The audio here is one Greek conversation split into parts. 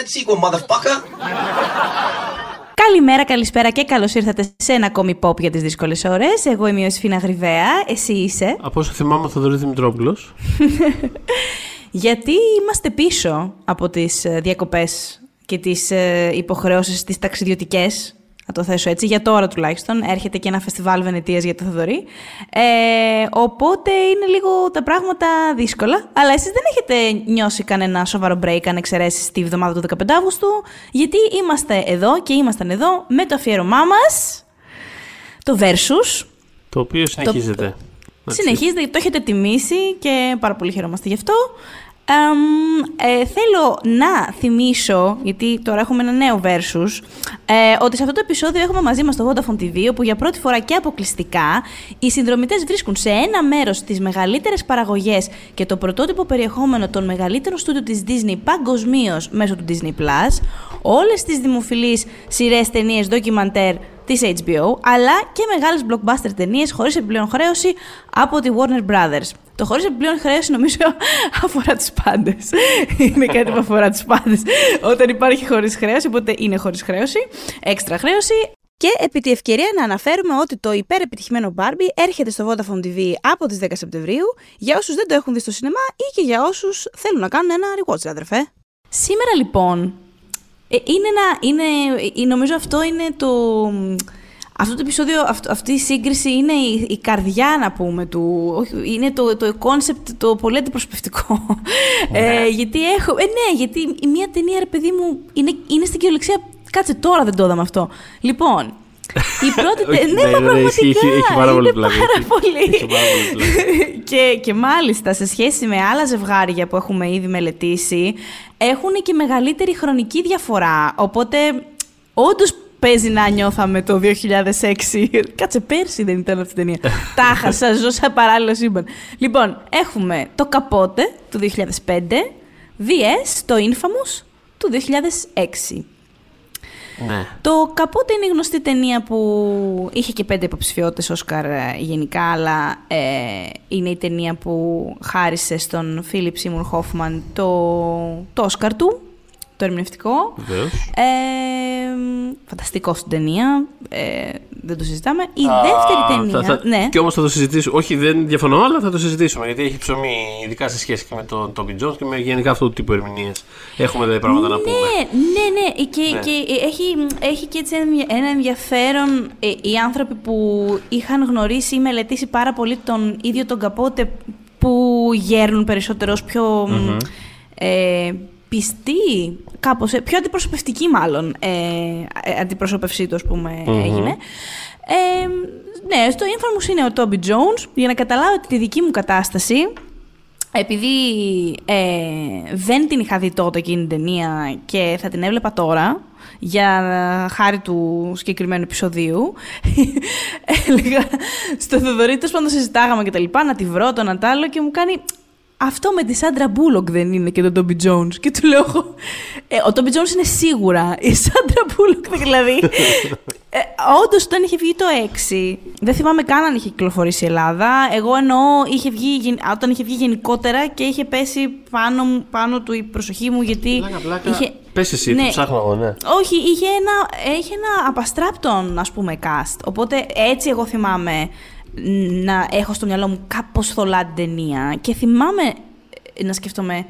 that sequel, motherfucker! Καλημέρα, καλησπέρα και καλώς ήρθατε σε ένα ακόμη pop για τις δύσκολες ώρες. Εγώ είμαι η Ωσφίν Αγριβαία, εσύ είσαι. Από όσο θυμάμαι, Θοδωρή Μητρόπουλος. Γιατί είμαστε πίσω από τις διακοπές και τις υποχρεώσεις τις ταξιδιωτικές. Να το θέσω έτσι, για τώρα τουλάχιστον. Έρχεται και ένα φεστιβάλ Βενετίας για το Θοδωρή. Οπότε είναι λίγο τα πράγματα δύσκολα. Αλλά εσείς δεν έχετε νιώσει κανένα σοβαρό break, αν εξαιρέσεις τη βδομάδα του 15 Αύγουστου, γιατί είμαστε εδώ και ήμασταν εδώ με το αφιέρωμά μας, το Versus. Το οποίο συνεχίζεται. Συνεχίζεται, το έχετε τιμήσει και πάρα πολύ χαιρόμαστε γι' αυτό. Θέλω να θυμίσω, γιατί τώρα έχουμε ένα νέο Versus, ότι σε αυτό το επεισόδιο έχουμε μαζί μας το Vodafone TV, όπου για πρώτη φορά και αποκλειστικά οι συνδρομητές βρίσκουν σε ένα μέρος τις μεγαλύτερες παραγωγές και το πρωτότυπο περιεχόμενο των μεγαλύτερων στούντιο της Disney παγκοσμίως μέσω του Disney Plus, όλες τις δημοφιλείς σειρές, ταινίες, ντοκιμαντέρ της HBO, αλλά και μεγάλες blockbuster ταινίες χωρίς επιπλέον χρέωση από τη Warner Brothers. Το χωρίς επιπλέον χρέωση νομίζω αφορά τους πάντες. Είναι κάτι που αφορά τους πάντες. Όταν υπάρχει χωρίς χρέωση, οπότε είναι χωρίς χρέωση, έξτρα χρέωση. Και επί τη ευκαιρία να αναφέρουμε ότι το υπερ-επιτυχημένο Barbie έρχεται στο Vodafone TV από τις 10 Σεπτεμβρίου, για όσους δεν το έχουν δει στο σινεμά ή και για όσους θέλουν να κάνουν ένα rewatch, αδερφέ. Σήμερα λοιπόν, νομίζω αυτό είναι το... Αυτό το επεισόδιο, αυτή η σύγκριση είναι η καρδιά, να πούμε, του. Είναι το κόνσεπτ το πολύ αντιπροσωπευτικό. Yeah. Γιατί η μία ταινία, ρε παιδί μου, είναι στην κυριολεξία. Κάτσε, τώρα δεν το είδαμε αυτό. Λοιπόν, η πρώτη ταινία. Ναι, πραγματικά. Είχε πάρα πολύ. Και μάλιστα, σε σχέση με άλλα ζευγάρια που έχουμε ήδη μελετήσει, έχουν και μεγαλύτερη χρονική διαφορά. Οπότε, όντως, παίζει να νιώθαμε το 2006. Κάτσε, πέρσι δεν ήταν αυτή η ταινία. Τάχα, σας ζω σαν παράλληλο σύμπαν. Λοιπόν, έχουμε το Capote του 2005, VS, το Infamous του 2006. Ναι. Το Capote είναι η γνωστή ταινία που είχε και 5 υποψηφιότητες Όσκαρ γενικά, αλλά είναι η ταινία που χάρισε στον Philip Seymour Hoffman το Όσκαρ του. Το ερμηνευτικό. Φανταστικό στην ταινία. Δεν το συζητάμε. Η δεύτερη ταινία. Και όμως θα το συζητήσουμε. Όχι, δεν διαφωνώ, αλλά θα το συζητήσουμε. Γιατί έχει ψωμί, ειδικά σε σχέση και με τον Toby Jones και με γενικά αυτού του τύπου ερμηνείες. Έχουμε δηλαδή πράγματα να πούμε. Ναι. Και έχει και έτσι ένα ενδιαφέρον. Οι άνθρωποι που είχαν γνωρίσει ή μελετήσει πάρα πολύ τον ίδιο τον Capote, που γέρνουν περισσότερο ως πιο. Πιστή, κάπως, πιο αντιπροσωπευτική μάλλον, αντιπροσωπευσή του, ας πούμε, έγινε. Ναι, στο Infamous είναι ο Toby Jones, για να καταλάβετε τη δική μου κατάσταση, επειδή δεν την είχα δει τότε εκείνη την ταινία και θα την έβλεπα τώρα, για χάρη του συγκεκριμένου επεισοδίου. Έλεγα στο Θοδωρή, τέλος πάντων συζητάγαμε και τα λοιπά, να τη βρω τον Αντάλλο, και μου κάνει... Αυτό με τη Σάντρα Μπούλοκ δεν είναι και τον Τόμπι Τζόουνς? Και του λέω εγώ, ο Τόμπι Τζόουνς είναι σίγουρα, η Σάντρα Μπούλοκ δηλαδή. Όντως, όταν είχε βγει το 6, δεν θυμάμαι καν αν είχε κυκλοφορήσει η Ελλάδα. Εγώ εννοώ όταν είχε βγει γενικότερα και είχε πέσει πάνω του η προσοχή μου, γιατί πλάκα. Πες εσύ, ναι, το ψάχνω εγώ, ναι. Όχι, είχε ένα απαστράπτον, ας πούμε, cast. Οπότε έτσι εγώ θυμάμαι να έχω στο μυαλό μου κάπως θολά την ταινία, και θυμάμαι να σκέφτομαι,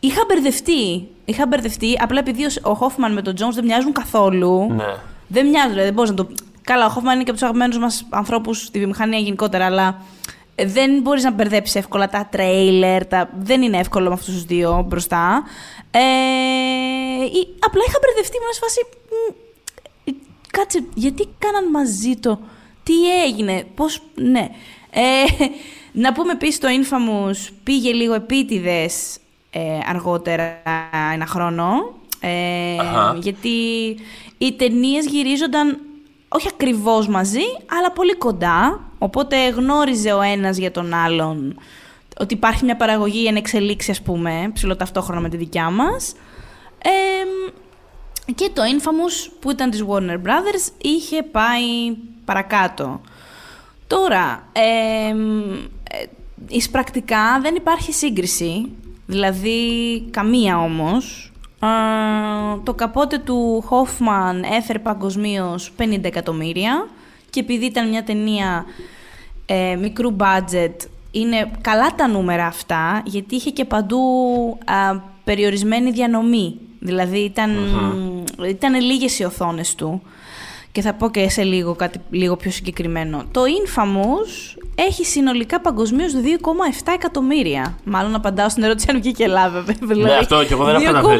είχα μπερδευτεί, απλά επειδή ο Χόφμαν με τον Τζόνς δεν μοιάζουν καθόλου. Ναι. Δεν μοιάζουν, δηλαδή, δεν μπορείς να το... Καλά, ο Χόφμαν είναι και από τους αγαπημένους μας ανθρώπους στη βιομηχανία γενικότερα, αλλά δεν μπορείς να μπερδέψεις εύκολα τα τρέιλερ, δεν είναι εύκολο με αυτούς τους δύο μπροστά. Απλά είχα μπερδευτεί με μια φάση, κάτσε, γιατί κάναν μαζί το... Τι έγινε, πώς... Ναι. Να πούμε επίσης, το Infamous πήγε λίγο επίτηδες αργότερα ένα χρόνο. Γιατί οι ταινίες γυρίζονταν όχι ακριβώς μαζί, αλλά πολύ κοντά. Οπότε γνώριζε ο ένας για τον άλλον ότι υπάρχει μια παραγωγή εν εξελίξη, ας πούμε, ψηλοταυτόχρονα με τη δικιά μας. Και το Infamous, που ήταν της Warner Brothers, είχε πάει παρακάτω. Τώρα, εισπρακτικά δεν υπάρχει σύγκριση, δηλαδή καμία όμως. Το καπότε του Hoffman έφερε παγκοσμίως 50 εκατομμύρια και επειδή ήταν μια ταινία μικρού budget, είναι καλά τα νούμερα αυτά, γιατί είχε και παντού περιορισμένη διανομή. Δηλαδή ήταν λίγες οι οθόνες του. Και θα πω και σε λίγο κάτι λίγο πιο συγκεκριμένο. Το Infamous έχει συνολικά παγκοσμίως 2,7 εκατομμύρια. Μάλλον απαντάω στην ερώτηση αν βγήκε Ελλάδα, βέβαια. Ναι, αυτό και εγώ δεν έχω 2,7.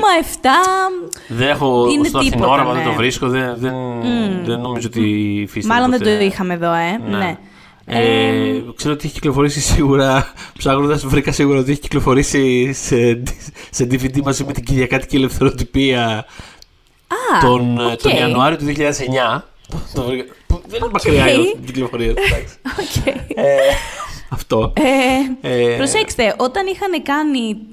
Δεν έχω. Είναι στο Αθηνό όραμα, δεν το βρίσκω. Δεν νομίζω ότι υφίσταται. Μάλλον ποτέ. Δεν το είχαμε εδώ, ναι. Ξέρω ότι έχει κυκλοφορήσει σίγουρα. Ψάχνοντας, βρήκα σίγουρα ότι έχει κυκλοφορήσει σε DVD μαζί με την Κυριακάτικη Ελευθεροτυπία. Τον Ιανουάριο του 2009. Δεν είναι μακριά η κυκλοφορία. Αυτό. Προσέξτε,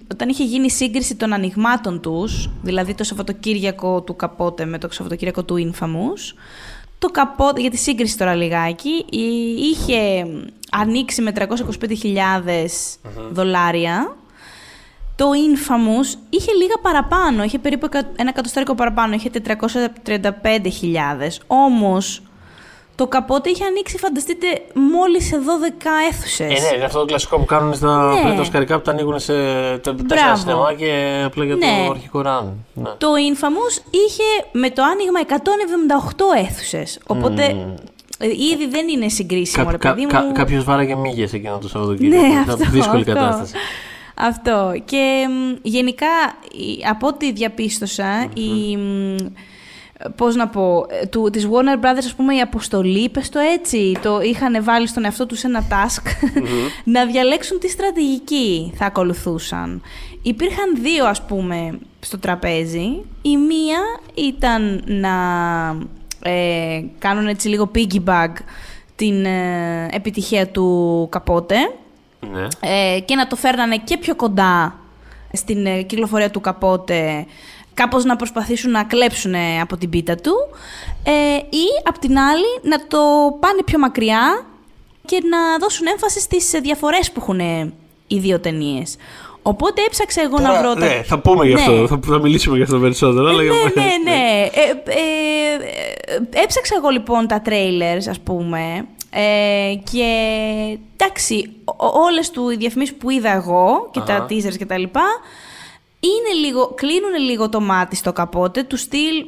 όταν είχε γίνει σύγκριση των ανοιγμάτων τους, δηλαδή το Σαββατοκύριακο του Καπότε με το Σαββατοκύριακο του Infamous, το Καπότε, για τη σύγκριση τώρα λιγάκι, είχε ανοίξει με $325,000. Το Infamous είχε λίγα παραπάνω, είχε περίπου ένα εκατοστάρικο παραπάνω, είχε 435.000. Όμως, το Καπότε είχε ανοίξει, φανταστείτε, μόλις σε 12 αίθουσες. Ναι, είναι αυτό το κλασικό που κάνουν στα πλατεοσκαρικά που τα ανοίγουν σε 4 σινεμά και απλά για το αρχικό ραν. Ναι. Το Infamous είχε με το άνοιγμα 178 αίθουσες, οπότε... Ήδη δεν είναι συγκρίσιμο, ρε παιδί μου. Κάποιος βάραγε μύγες εκείνο το Σαββατοκύριακο. Ναι, ήταν δύσκολη κατάσταση. Αυτό. Και γενικά, από ό,τι διαπίστωσα, της Warner Brothers, ας πούμε, η αποστολή, πες το έτσι, το είχαν βάλει στον εαυτό τους ένα task, να διαλέξουν τι στρατηγική θα ακολουθούσαν. Υπήρχαν δύο, ας πούμε, στο τραπέζι. Η μία ήταν να κάνουν έτσι λίγο piggyback την επιτυχία του Καπότε. Ναι. Και να το φέρνανε και πιο κοντά στην κυκλοφορία του Καπότε, κάπως να προσπαθήσουν να κλέψουν από την πίτα του, ή απ' την άλλη να το πάνε πιο μακριά και να δώσουν έμφαση στις διαφορές που έχουν οι δύο ταινίες. Οπότε έψαξα εγώ να βρω... Ναι, θα πούμε γι' αυτό, θα μιλήσουμε γι' αυτό περισσότερο. Ναι. Έψαξα εγώ λοιπόν τα trailers, ας πούμε... Και εντάξει, όλες του οι διαφημίσεις που είδα εγώ και τα teasers και τα λοιπά κλείνουν λίγο το μάτι στο Καπότε του στυλ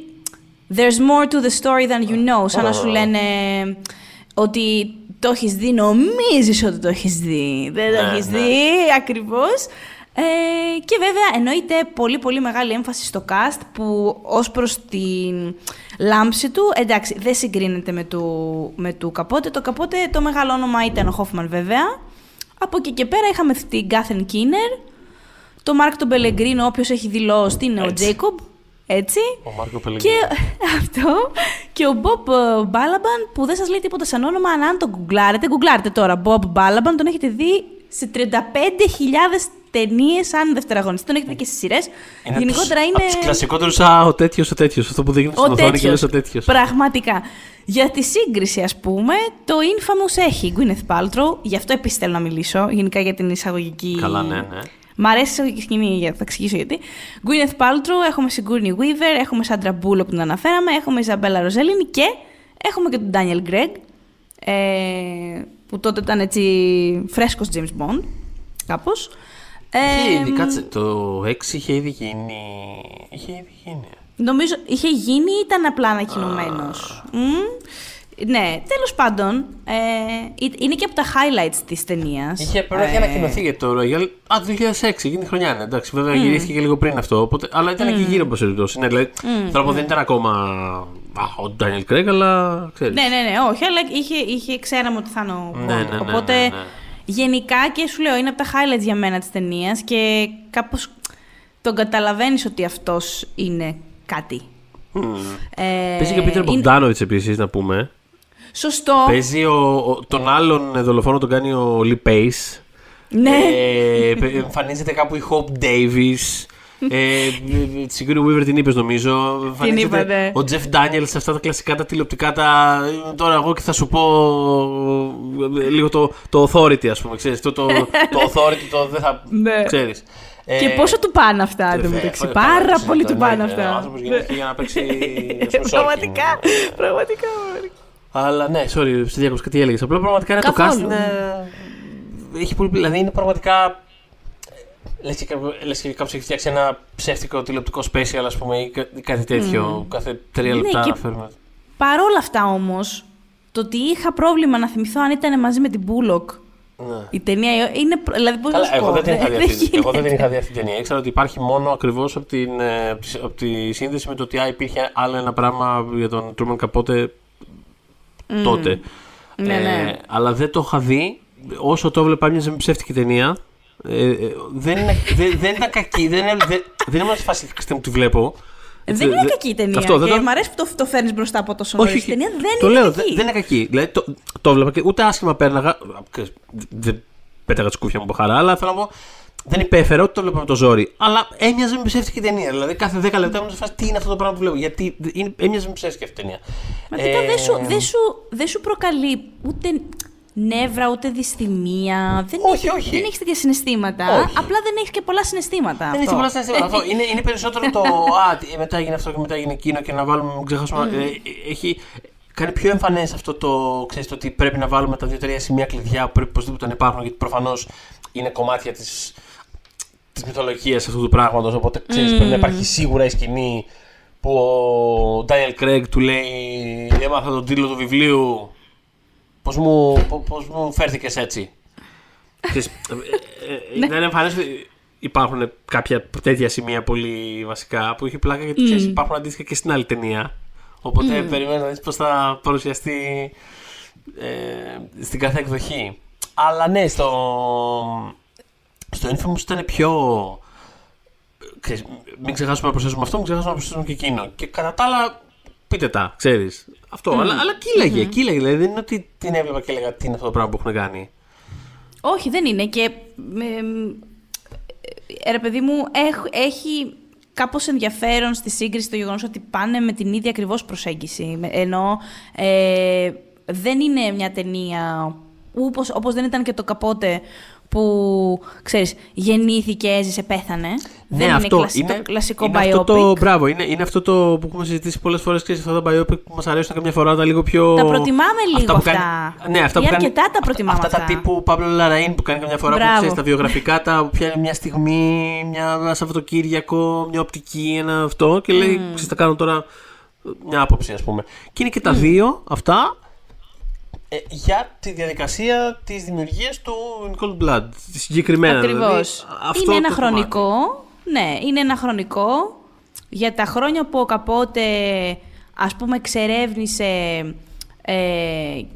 there's more to the story than you know, σαν να σου λένε ότι το έχεις δει, νομίζεις ότι το έχεις δει, δεν το έχεις δει ακριβώς. Και βέβαια εννοείται πολύ πολύ μεγάλη έμφαση στο cast που ως προς την λάμψη του, εντάξει, δεν συγκρίνεται με του Καπότε. Το Καπότε το μεγάλο όνομα ήταν ο Χόφμαν, βέβαια. Από εκεί και πέρα είχαμε την Κάθριν Κίνερ, τον Μάρκτον Πελεγκρίνο, όποιος έχει δει Lost είναι ο Τζέικομπ. Έτσι. Ο Μάρκο Πελεγκρίνο. Και ο Bob Balaban, που δεν σας λέει τίποτα σαν όνομα, αλλά αν τον γκουγκλάρετε τώρα. Bob Balaban τον έχετε δει σε 35.000 ταινίες, αν δευτεραγωνιστή, τον έχετε και στις σειρές. Γενικότερα είναι. Τους κλασικότερους, ο τέτοιος. Αυτό που δείχνει στον οθόνη και λες ο τέτοιος. Πραγματικά. Για τη σύγκριση, ας πούμε, το Infamous έχει Gwyneth Paltrow, γι' αυτό επίσης θέλω να μιλήσω, γενικά για την εισαγωγική. Καλά, ναι. Μ' αρέσει η εισαγωγική σκηνή, θα εξηγήσω γιατί. Gwyneth Paltrow, έχουμε Sigourney Weaver, έχουμε Sandra Bullock που την αναφέραμε, έχουμε Ιζαμπέλα Ροζέλινη και έχουμε και τον Daniel Craig, που τότε ήταν έτσι φρέσκος James Bond, κάπως. Κάτσε, το 6 είχε ήδη γίνει. Νομίζω είχε γίνει ή ήταν απλά ανακοινωμένος. Ναι, τέλος πάντων, είναι και από τα highlights της ταινίας. Είχε ανακοινωθεί για το Royal. Το 2006, γίνει χρονιά, εντάξει, βέβαια γυρίστηκε και λίγο πριν αυτό. Οπότε, αλλά ήταν και γύρω από περιπτώσει. Ναι, δηλαδή, θέλω να πω, δεν ήταν ακόμα ο Ντάνιελ Κρέγκ, αλλά ξέρεις. Ναι, όχι, αλλά ξέραμε ότι θα είναι ο Bond. Οπότε, γενικά και σου λέω, είναι από τα highlights για μένα της ταινίας και κάπως τον καταλαβαίνεις ότι αυτός είναι κάτι. Παίζει και ο Πίτερ Μπογκδάνοβιτς επίσης, να πούμε. Σωστό. Παίζει τον άλλον δολοφόνο, τον κάνει ο Λι Πέις. Ναι. Εμφανίζεται κάπου η Hope Davis. Sigourney Weaver την είπες, νομίζω. Την είπατε. Ο Jeff Daniels, αυτά τα κλασικά, τα τηλεοπτικά. Τώρα εγώ και θα σου πω λίγο το authority, ας πούμε. Ξέρεις, το authority, το δεν θα ξέρεις. Και πόσο του πάνε αυτά, εντωμεταξύ. Πάρα πολύ του πάνε αυτά. Ο άνθρωπος γεννήθηκε για να παίξει. Πραγματικά. Πραγματικά. Αλλά ναι, sorry, σε διάκοψα, τι έλεγες. Απλά πραγματικά το casting. Έχει πολύ. Δηλαδή είναι πραγματικά. Λες και κάποιος έχει φτιάξει ένα ψεύτικο τηλεοπτικό special, ας πούμε, ή κάτι τέτοιο. Κάθε 3 λεπτά αναφέρουμε. Παρόλα αυτά όμως, το ότι είχα πρόβλημα να θυμηθώ αν ήταν μαζί με την Bullock. Ναι. Η ταινία είναι. Δηλαδή, πώς να σου πω. Εγώ δεν την είχα δει αυτή την ταινία. Ήξερα ότι υπάρχει μόνο ακριβώς από τη σύνδεση με το ότι υπήρχε άλλο ένα πράγμα για τον Truman Capote τότε. Ναι, ναι. Αλλά δεν το είχα δει. Όσο το έβλεπα, μοιάζει με ψεύτικη ταινία. Δεν ήταν κακή. Δεν ήμουν σε φάση που τη βλέπω. Δεν είναι κακή η ταινία. Μ' αρέσει που το φέρνεις μπροστά από τόσο νωρίς. Η ταινία δεν είναι κακή. Δεν είναι κακή. Δηλαδή το έβλεπα και ούτε άσχημα πέρναγα. Δεν πέταγα τη σκούφια μου από χαρά, αλλά θέλω να πω. Δεν υπέφερα, ούτε το βλέπω με το ζόρι. Αλλά έμοιαζε με ψεύτικη ταινία. Δηλαδή κάθε 10 λεπτά ήμουν σε φάση τι είναι αυτό το πράγμα που βλέπω. Γιατί έμοιαζε με ψεύτικη αυτή η ταινία. Δεν σου προκαλεί ούτε νεύρα, ούτε δυσθυμία. Όχι. Δεν έχεις τέτοια συναισθήματα. Όχι. Απλά δεν έχεις και πολλά συναισθήματα. Δεν έχεις και πολλά συναισθήματα. Αυτό. Είναι περισσότερο το. Μετά έγινε αυτό και μετά έγινε εκείνο και να βάλουμε. Ξεχάσουμε. Έχει κάνει πιο εμφανές αυτό το. Ξέρεις, το ότι πρέπει να βάλουμε τα 2-3 σημεία κλειδιά που πρέπει οπωσδήποτε να υπάρχουν, γιατί προφανώς είναι κομμάτια της μυθολογίας αυτού του πράγματος. Οπότε ξέρεις, πρέπει να υπάρχει σίγουρα η σκηνή που ο Daniel Craig του λέει: έμαθα τον τίτλο του βιβλίου. Πώς μου φέρθηκες έτσι. Δεν εμφανές ότι υπάρχουν κάποια τέτοια σημεία πολύ βασικά που έχει πλάκα, γιατί ξέρεις, υπάρχουν αντίστοιχα και στην άλλη ταινία. Οπότε περιμένω να δεις πώς θα παρουσιαστεί στην κάθε εκδοχή. Αλλά ναι, στο Infamous ήταν πιο. Ξέρεις, μην ξεχάσουμε να προσθέσουμε αυτό, μην ξεχάσουμε να προσθέσουμε και εκείνο. Και κατά τα άλλα, πείτε τα, ξέρεις. Αυτό, αλλά κύλαγε, δηλαδή δεν είναι ότι την έβλεπα και έλεγα τι είναι αυτό το πράγμα που έχουν κάνει. Όχι, δεν είναι και, ρε παιδί μου, έχει κάπως ενδιαφέρον στη σύγκριση το γεγονός ότι πάνε με την ίδια ακριβώς προσέγγιση, ενώ δεν είναι μια ταινία, όπως δεν ήταν και το Capote, που ξέρεις, γεννήθηκε, έζησε, πέθανε. Ναι, δεν αυτό είναι κλασικό biopic. Μπράβο, είναι αυτό το που έχουμε συζητήσει πολλές φορές και σε αυτά τα biopic που μας αρέσουν καμιά φορά, τα λίγο πιο. Τα προτιμάμε λίγο αυτά. Ναι, αυτά που κάνει. Αρκετά τα προτιμάμε. Αυτά τα τύπου Παύλο Λαραΐν που κάνει καμιά φορά, που ξέρεις, τα βιογραφικά, που πιάνει μια στιγμή, ένα Σαββατοκύριακο, μια οπτική, ένα αυτό και λέει: ξέρεις, θα κάνω τώρα μια άποψη, ας πούμε. Και είναι και τα δύο αυτά. Για τη διαδικασία της δημιουργίας του In Cold Blood, συγκεκριμένα. Ακριβώς. Δηλαδή, είναι ένα χρονικό, ναι, είναι ένα χρονικό για τα χρόνια που ο Capote, ας πούμε, εξερεύνησε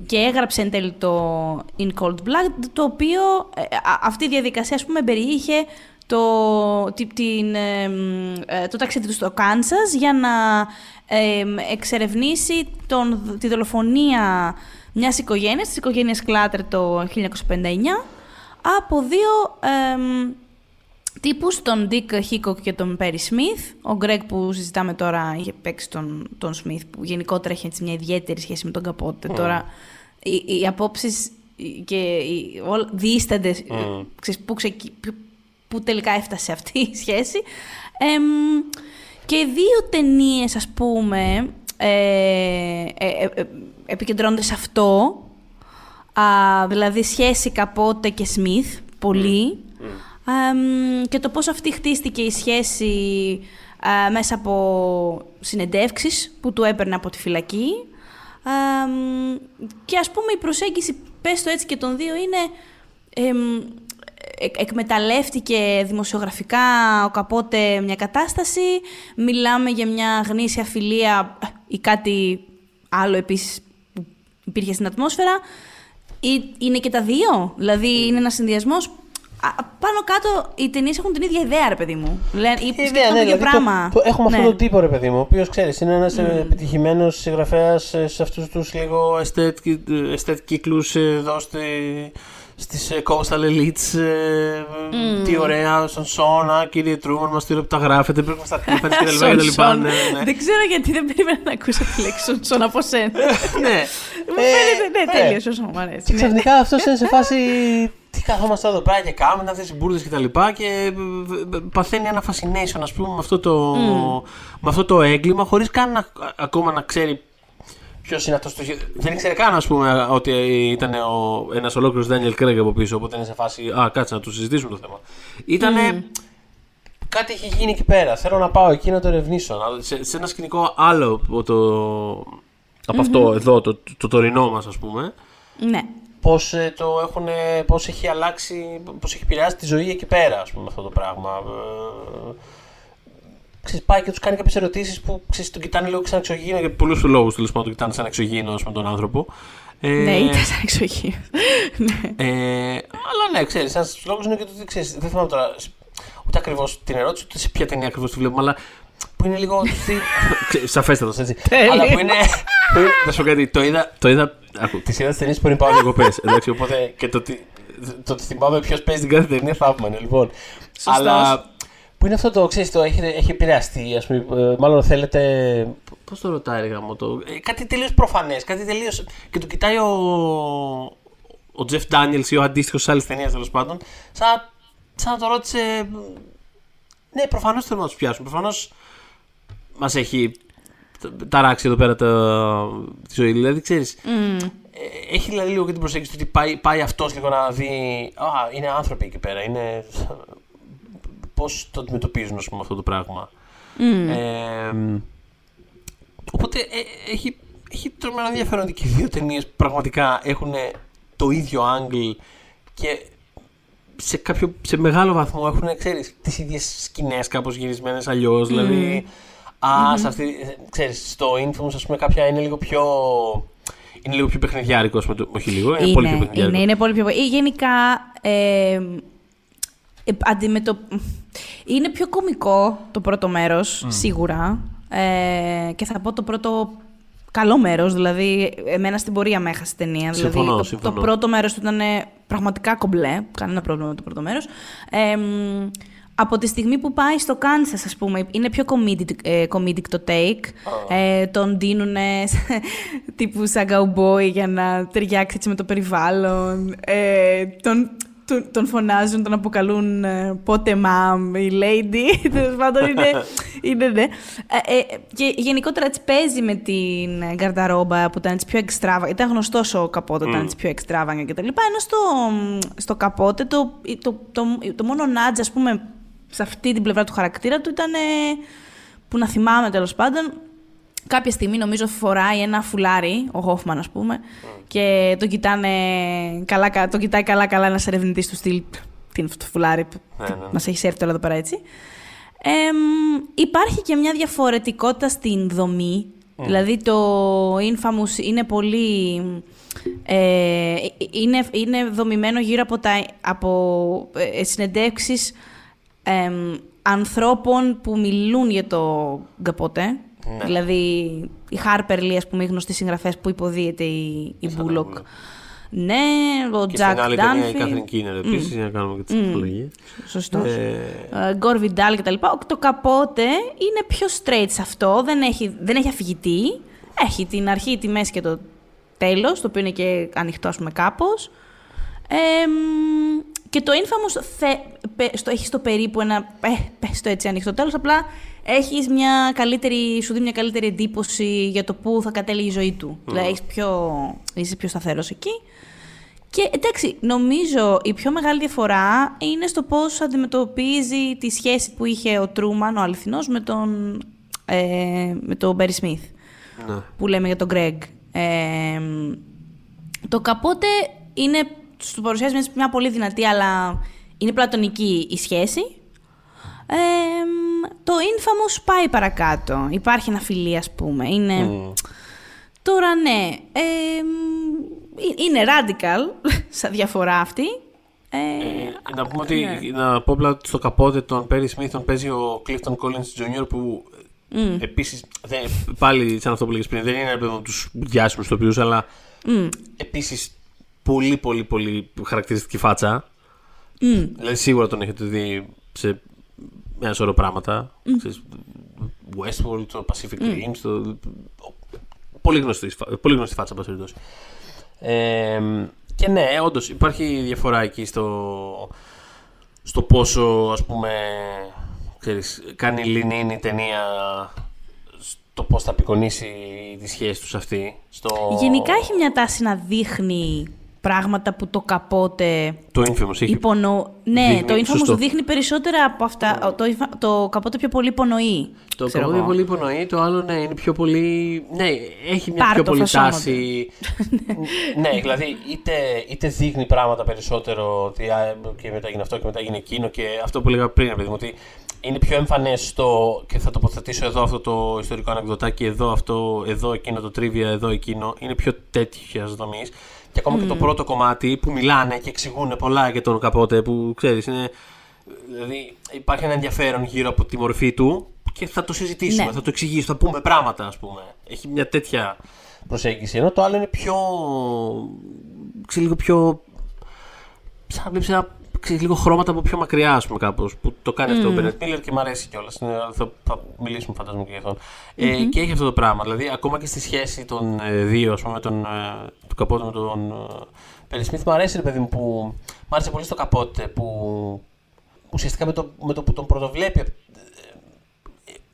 και έγραψε εν τέλει το In Cold Blood, το οποίο αυτή η διαδικασία, ας πούμε, περιείχε το ταξίδι του στο Kansas για να εξερευνήσει τη δολοφονία μιας οικογένειας, της οικογένειας Κλάτερ το 1959, από δύο τύπους, τον Dick Hickok και τον Perry Smith. Ο Greg που συζητάμε τώρα είχε παίξει τον Smith, που γενικότερα είχε μια ιδιαίτερη σχέση με τον Capote. Τώρα οι απόψεις και διήστανται, ξέρεις, που τελικά έφτασε αυτή η σχέση. Και δύο ταινίες, ας πούμε, επικεντρώνονται σε αυτό, δηλαδή σχέση Capote και Smith, πολύ, και το πώς αυτή χτίστηκε η σχέση μέσα από συνεντεύξεις που του έπαιρνε από τη φυλακή, και ας πούμε η προσέγγιση, πες το έτσι, και των δύο είναι, εκμεταλλεύτηκε δημοσιογραφικά ο Capote μια κατάσταση, μιλάμε για μια γνήσια φιλία ή κάτι άλλο επίσης που υπήρχε στην ατμόσφαιρα, είναι και τα δύο, δηλαδή είναι ένας συνδυασμός. Πάνω κάτω οι ταινίες έχουν την ίδια ιδέα, ρε παιδί μου. Σκέφτονται το ίδιο πράγμα. Έχουμε αυτόν τον τύπο, ρε παιδί μου, ο οποίος, ξέρεις, είναι ένας επιτυχημένος συγγραφέας σε αυτούς τους λίγο aesthetic κύκλους εδώ στις coastal elites. Τι ωραία, στον Σόνα, κύριε Truman, μας τύλο που τα γράφετε. Πρέπει να στα κούφανε και τα λοιπά. Δεν ξέρω γιατί δεν περίμενα να ακούσω τη λέξη στον Σόνα από σένα. Ναι, τέλειωσε όσο μου αρέσει. Ξαφνικά αυτό είναι σε φάση. Τι καθόμαστε εδώ πέρα και κάνουμε αυτές τις μπουρδες και τα λοιπά και παθαίνει ένα fascination, ας πούμε, με αυτό το έγκλημα, χωρίς καν ακόμα να ξέρει ποιος είναι αυτός το στοχείο. Δεν ήξερε καν, ας πούμε, ότι ήταν ένας ολόκληρος Daniel Craig από πίσω, οπότε είναι σε φάση, α, κάτσε να το συζητήσουμε το θέμα. Ήτανε... Κάτι έχει γίνει εκεί πέρα. Θέλω να πάω εκεί να το ερευνήσω. Σε ένα σκηνικό άλλο από αυτό εδώ, το τωρινό μας, ας πούμε. Ναι. Πώς έχει αλλάξει, πώς έχει επηρεάσει τη ζωή εκεί πέρα, ας πούμε, αυτό το πράγμα. Πάει και τους κάνει κάποιες ερωτήσεις που τον κοιτάνε λίγο σαν εξωγήινο, για πολλούς λόγους τέλος πάντων τον κοιτάνε σαν εξωγήινο, ας πούμε, τον άνθρωπο. Ναι, ήταν σαν εξωγήινο. Αλλά ναι, ξέρεις, ένας στους λόγους είναι και το ότι ξέρεις, δεν θυμάμαι τώρα. Ούτε ακριβώς την ερώτηση, ούτε σε ποια ταινία ακριβώς τη βλέπουμε, αλλά που είναι λίγο. Σαφέστατος, έτσι. Αλλά που είναι. Θα σου πω κάτι, το είδα. Τις είδα τις ταινίες πριν πάω διακοπές. Οπότε και το ότι θυμάμαι ποιος παίζει την κάθε ταινία θαύμανε, λοιπόν. Αλλά. Που είναι αυτό το, ξέρεις, το έχει επηρεαστεί, ας πούμε. Μάλλον θέλετε. Πώς το ρωτάει, ρε γάμο το. Κάτι τελείως προφανές, κάτι τελείως. Και το κοιτάει ο Τζεφ Ντάνιελς ή ο αντίστοιχος της άλλης ταινίας, τέλος πάντων. Σαν να το ρώτησε. Ναι, προφανώς θέλουμε να τους πιάσουμε. Προφανώς μας έχει ταράξει εδώ πέρα τη ζωή. Δηλαδή, ξέρεις. Έχει δηλαδή λίγο και την προσέγγιση του ότι πάει αυτός λίγο να δει. Α, είναι άνθρωποι εκεί πέρα. Είναι. Πώς το αντιμετωπίζουν, ας πούμε, αυτό το πράγμα. Οπότε έχει τρομερά ενδιαφέρον ότι και οι δύο ταινίες πραγματικά έχουν το ίδιο angle και. Σε μεγάλο βαθμό έχουν, ξέρεις, τις ίδιες σκηνές κάπως γυρισμένες αλλιώς, δηλαδή. Ξέρεις, στο Infamous, ας πούμε, κάποια είναι λίγο πιο... Είναι λίγο πιο παιχνιδιάρικο, ας πούμε, όχι λίγο, είναι πολύ πιο παιχνιδιάρικο. Είναι πολύ πιο... Γενικά, είναι πιο κωμικό το πρώτο μέρος, σίγουρα. Και θα πω το πρώτο... Καλό μέρος, δηλαδή, εμένα στην πορεία με έχασε η ταινία. Συμφωνώ, δηλαδή, το πρώτο μέρος του ήταν πραγματικά κομπλέ, κανένα πρόβλημα με το πρώτο μέρος. Από τη στιγμή που πάει στο Kansas, ας πούμε, είναι πιο comedic το take. Τον δίνουνε τύπου σαν cowboy για να ταιριάξει έτσι με το περιβάλλον. Τον φωνάζουν, τον αποκαλούν πότε μαμ, η lady, τέλος πάντων είναι ναι. Και γενικότερα έτσι παίζει με την γκαρνταρόμπα που ήταν έτσι πιο εξτράβαγγα, ήταν γνωστός ο Καπότε, ήταν έτσι πιο εξτράβαγγα κτλ. Ενώ στο Καπότε το μόνο νάτζ, ας πούμε, σε αυτή την πλευρά του χαρακτήρα του ήταν, που να θυμάμαι τέλος πάντων, κάποια στιγμή νομίζω φοράει ένα φουλάρι, ο Χόφμαν, ας πούμε, και τον κοιτάει καλά-καλά ένας ερευνητής του στυλ. Τι είναι αυτό το φουλάρι που μας έχει έρθει όλα εδώ πέρα έτσι. Υπάρχει και μια διαφορετικότητα στην δομή. Δηλαδή το Infamous είναι πολύ... είναι δομημένο γύρω από συνεντεύξεις ανθρώπων που μιλούν για το Capote. Ναι. Δηλαδή, η Harper Lee, ας πούμε, οι γνωστοί συγγραφές που υποδίεται η Bullock. Ναι, ο Jack Dunphy. Και η Catherine Keener επίσης, για να κάνουμε και τις τεχνολογίες. Σωστό. Gore Vidal κτλ. Το Capote είναι πιο straight σε αυτό, δεν έχει αφηγητή. Έχει την αρχή, τη μέση και το τέλος, το οποίο είναι και ανοιχτό, ας πούμε, κάπως. Και το Infamous έχει στο περίπου ένα. Πες το έτσι ανοιχτό τέλος, απλά έχεις σου δίνει μια καλύτερη εντύπωση για το πού θα κατέληγε η ζωή του. Δηλαδή είσαι πιο σταθερός εκεί. Και εντάξει, νομίζω η πιο μεγάλη διαφορά είναι στο πώς αντιμετωπίζει τη σχέση που είχε ο Truman, ο αληθινός, με τον Perry Smith. Ναι. Που λέμε για τον Greg. Το Capote είναι. Του παρουσιάζει μια πολύ δυνατή, αλλά είναι πλατωνική η σχέση. Το Infamous πάει παρακάτω. Υπάρχει ένα φιλί, ας πούμε. Είναι... Τώρα, ναι. Είναι radical, σαν διαφορά αυτή. Να πούμε ότι, να πω απλά στο Capote, τον Perry Smith τον παίζει ο Clifton Collins Jr. που επίσης, πάλι σαν αυτό που λέγες πριν, δεν είναι από τους διάσημους τοπιούς, αλλά επίσης πολύ, πολύ, πολύ χαρακτηριστική φάτσα. Δηλαδή, σίγουρα τον έχετε δει σε ένα σωρό πράγματα. Ξέρεις, Westworld, το Pacific Rim, πολύ γνωστή φάτσα, εν πάση περιπτώσει. Και ναι, όντως υπάρχει διαφορά εκεί στο πόσο, ας πούμε, ξέρεις, κάνει lean-in η ταινία, στο πώς θα απεικονίσει τη σχέση τους αυτή. Γενικά έχει μια τάση να δείχνει πράγματα που το Capote. Το Infamous ναι, το Infamous δείχνει περισσότερα από αυτά. Το Capote πιο πολύ υπονοεί. Το Capote πιο πολύ υπονοεί, το άλλο ναι, είναι πιο πολύ. Ναι, έχει μια πιο πολύ τάση. Ναι, δηλαδή είτε δείχνει πράγματα περισσότερο, ότι και μετά έγινε αυτό και μετά έγινε εκείνο, και αυτό που λέγαμε πριν, παιδί μου, ότι είναι πιο εμφανές στο. Και θα τοποθετήσω εδώ αυτό το ιστορικό ανακδοτάκι, εδώ αυτό, εδώ εκείνο, το trivia, εδώ εκείνο. Είναι πιο τέτοια δομή. Και ακόμα και το πρώτο κομμάτι που μιλάνε και εξηγούν πολλά για τον Capote, που ξέρεις, είναι. Δηλαδή υπάρχει ένα ενδιαφέρον γύρω από τη μορφή του και θα το συζητήσουμε, ναι, θα το εξηγήσουμε, θα πούμε πράγματα, ας πούμε. Έχει μια τέτοια προσέγγιση. Ενώ το άλλο είναι πιο. Λίγο πιο. Ψάχνει λίγο χρώματα από πιο μακριά, ας πούμε, κάπως. Που το κάνει αυτό ο Bennett Miller και μου αρέσει κιόλας. Θα μιλήσουμε, φαντάζομαι, και γι' αυτόν. Και έχει αυτό το πράγμα. Δηλαδή, ακόμα και στη σχέση των δύο, ας πούμε, του Capote με τον Perry Smith, μου αρέσει, ρε παιδί μου, που. Μ' άρεσε πολύ στο Capote που ουσιαστικά με το που τον πρωτοβλέπει,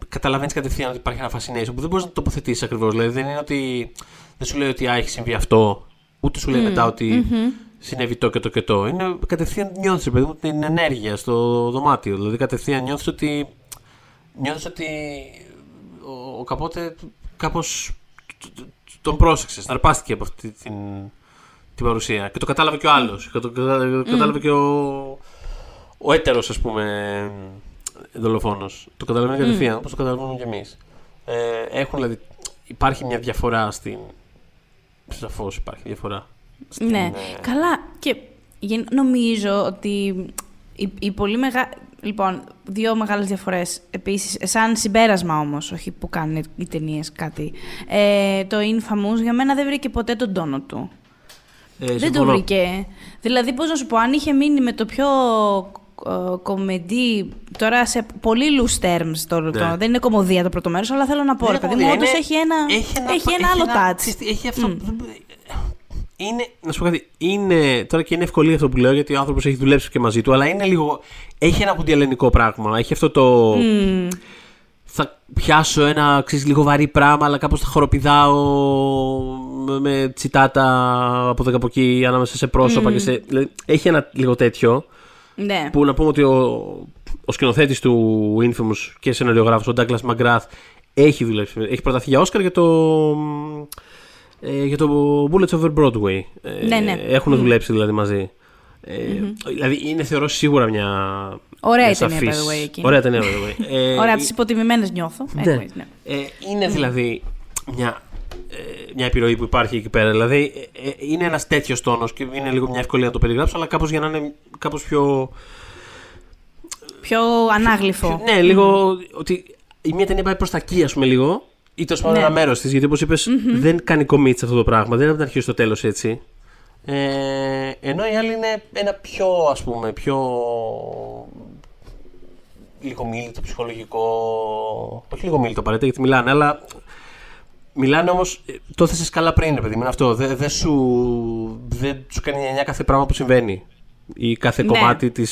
καταλαβαίνει κατευθείαν ότι υπάρχει ένα fascination που δεν μπορεί να το τοποθετήσει ακριβώς. Δηλαδή, δεν είναι ότι. Δεν σου λέει ότι έχει συμβεί αυτό, ούτε σου λέει μετά ότι. Συνέβη το και το και το. Είναι κατευθείαν νιώθεις, παιδί μου, την ενέργεια στο δωμάτιο. Δηλαδή κατευθείαν νιώθεις ότι. Ο Capote κάπως τον πρόσεξε, συναρπάστηκε από αυτή την παρουσία. Και το κατάλαβε και ο άλλος. Και το κατάλαβε και ο έτερος, ας πούμε, δολοφόνος. Το καταλαβαίνει κατευθείαν, όπως το καταλαβαίνουμε κι εμείς. Έχουν δηλαδή. Υπάρχει μια διαφορά στην. Σαφώς υπάρχει διαφορά. Ναι, καλά. Και νομίζω ότι οι πολύ μεγάλη. Λοιπόν, δύο μεγάλες διαφορές επίσης, σαν συμπέρασμα όμως, όχι που κάνουν οι ταινίες κάτι. Το Infamous για μένα δεν βρήκε ποτέ τον τόνο του. Δεν το βρήκε. Δηλαδή, πώς να σου πω, αν είχε μείνει με το πιο κομμεντί. Τώρα σε πολύ loose terms το. Δεν είναι κομμωδία το πρώτο μέρος, αλλά θέλω να πω. Όντως έχει ένα άλλο touch. Έχει αυτό. Είναι, να σου πω κάτι, είναι, τώρα και είναι ευκολία αυτό που λέω, γιατί ο άνθρωπος έχει δουλέψει και μαζί του, αλλά είναι λίγο. Έχει ένα κουντιαλενικό πράγμα. Έχει αυτό το. Θα πιάσω ένα λίγο βαρύ πράγμα, αλλά κάπως θα χοροπηδάω με τσιτάτα από εδώ και από εκεί, ανάμεσα σε πρόσωπα και σε. Δηλαδή, έχει ένα λίγο τέτοιο. Ναι. Που να πούμε ότι ο σκηνοθέτης του Infamous και σεναριογράφος, ο Ντάγκλας Μαγκράθ, έχει δουλέψει. Έχει προταθεί για Όσκαρ για το. Για το Bullets Over Broadway. Ναι. Έχουν δουλέψει δηλαδή μαζί. Δηλαδή είναι, θεωρώ, σίγουρα μια. Ωραία ήταν η Broadway. Ωραία ήταν η Broadway. Ωραία, τις υποτιμημένες νιώθω. Ναι. Είναι δηλαδή μια επιρροή που υπάρχει εκεί πέρα. Δηλαδή είναι ένας τέτοιος τόνος και είναι λίγο μια ευκολία να το περιγράψω, αλλά κάπως για να είναι κάπως πιο. Πιο ανάγλυφο. Ναι, λίγο. Ότι η μία ταινία πάει προς τα εκεί, ας πούμε, λίγο. Ή τέλος πάντων ένα μέρος της, γιατί όπως είπες, δεν κάνει commit σε αυτό το πράγμα, δεν είναι από την αρχή στο τέλος έτσι. Ενώ η άλλη είναι ένα πιο, ας πούμε, πιο λιγομίλητο ψυχολογικό. Όχι λιγομίλητο απαραίτητα, γιατί μιλάνε, αλλά μιλάνε όμως. Το έθεσες καλά πριν, ρε παιδί μου, είναι αυτό. Δεν σου κάνει νιανιά κάθε πράγμα που συμβαίνει ή κάθε κομμάτι του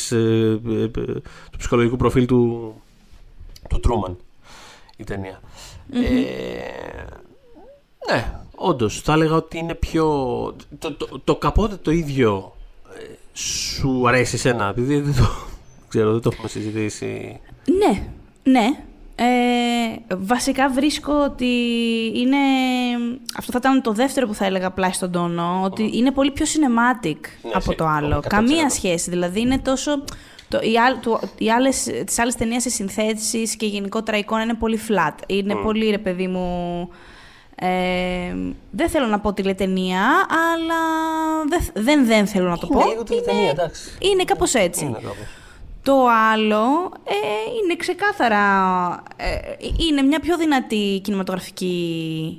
ψυχολογικού προφίλ του Truman η ταινία. Ναι, όντως, θα έλεγα ότι είναι πιο. Το Capote το ίδιο σου αρέσει εσένα, επειδή δεν το έχουμε συζητήσει. Ναι. Βασικά βρίσκω ότι είναι. Αυτό θα ήταν το δεύτερο που θα έλεγα απλά στον τόνο, ότι είναι πολύ πιο cinematic από το άλλο. Καμία σχέση, δηλαδή είναι τόσο. Τις άλλες ταινίες, οι συνθέσεις και γενικότερα η εικόνα είναι πολύ flat. Είναι πολύ, ρε παιδί μου. Δεν θέλω να πω τηλεταινία, αλλά δεν θέλω να το πω. Είναι λίγο τηλεταινία, εντάξει. Είναι κάπως έτσι. Το άλλο είναι ξεκάθαρα. Είναι μια πιο δυνατή κινηματογραφική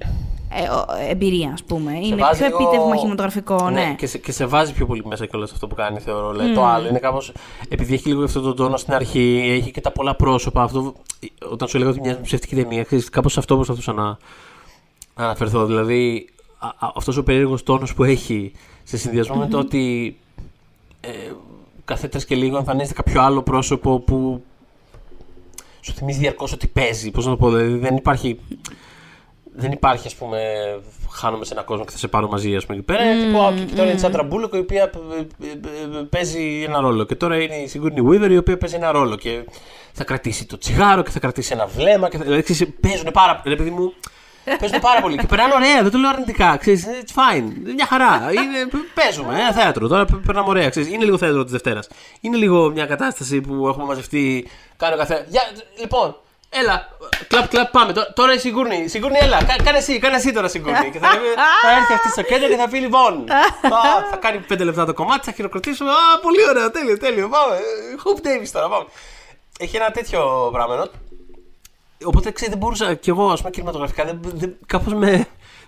εμπειρία, ας πούμε. Είναι πιο επίτευγμα κινηματογραφικό, ναι. Και σε βάζει πιο πολύ μέσα κιόλας αυτό που κάνει, θεωρώ. Δηλαδή, το άλλο είναι κάπως. Επειδή έχει λίγο αυτό τον τόνο στην αρχή, έχει και τα πολλά πρόσωπα. Αυτό, όταν σου έλεγα ότι μοιάζει με ψευτική ταινία, κάπως σε αυτό προσπαθούσα να αναφερθώ. Δηλαδή, αυτός ο περίεργος τόνος που έχει σε συνδυασμό με το ότι κάθε τρεις και λίγο εμφανίζεται κάποιο άλλο πρόσωπο που σου θυμίζει διαρκώς ότι παίζει. Πώς να το πω, δηλαδή δεν υπάρχει, ας πούμε, χάνομαι σε έναν κόσμο και θα σε πάρω μαζί, ας πούμε, εκεί πέρα. Και τώρα είναι η Σάντρα Μπούλοκ, η οποία παίζει ένα ρόλο. Και τώρα είναι η Sigourney Weaver, η οποία παίζει ένα ρόλο. Και θα κρατήσει το τσιγάρο και θα κρατήσει ένα βλέμμα. Και θα, δηλαδή, ξέρεις, παίζουν πάρα πολύ. Επειδή μου παίζουν πάρα πολύ. Και περνάνε ωραία, δεν το λέω αρνητικά. Ξέρεις, it's fine. Μια χαρά. Παίζουμε ένα θέατρο. Τώρα περνάμε ωραία. Ξέρεις, είναι λίγο θέατρο τη Δευτέρα. Είναι λίγο μια κατάσταση που έχουμε μαζευτεί. Κάνω καθένα. Λοιπόν. Έλα, κλαπ, κλαπ, πάμε. Τώρα η Sigourney. Sigourney, έλα. Κάνε εσύ τώρα, Sigourney. Και θα έρθει αυτή στο κέντρο και θα πει λοιπόν. Θα κάνει 5 λεπτά το κομμάτι, θα χειροκροτήσουμε. Πολύ ωραίο, τέλειο. Πάμε. Hope Davis τώρα, πάμε. Έχει ένα τέτοιο πράγμα. Οπότε ξέρετε, δεν μπορούσα κι εγώ, ας πούμε, κινηματογραφικά. Κάπως με.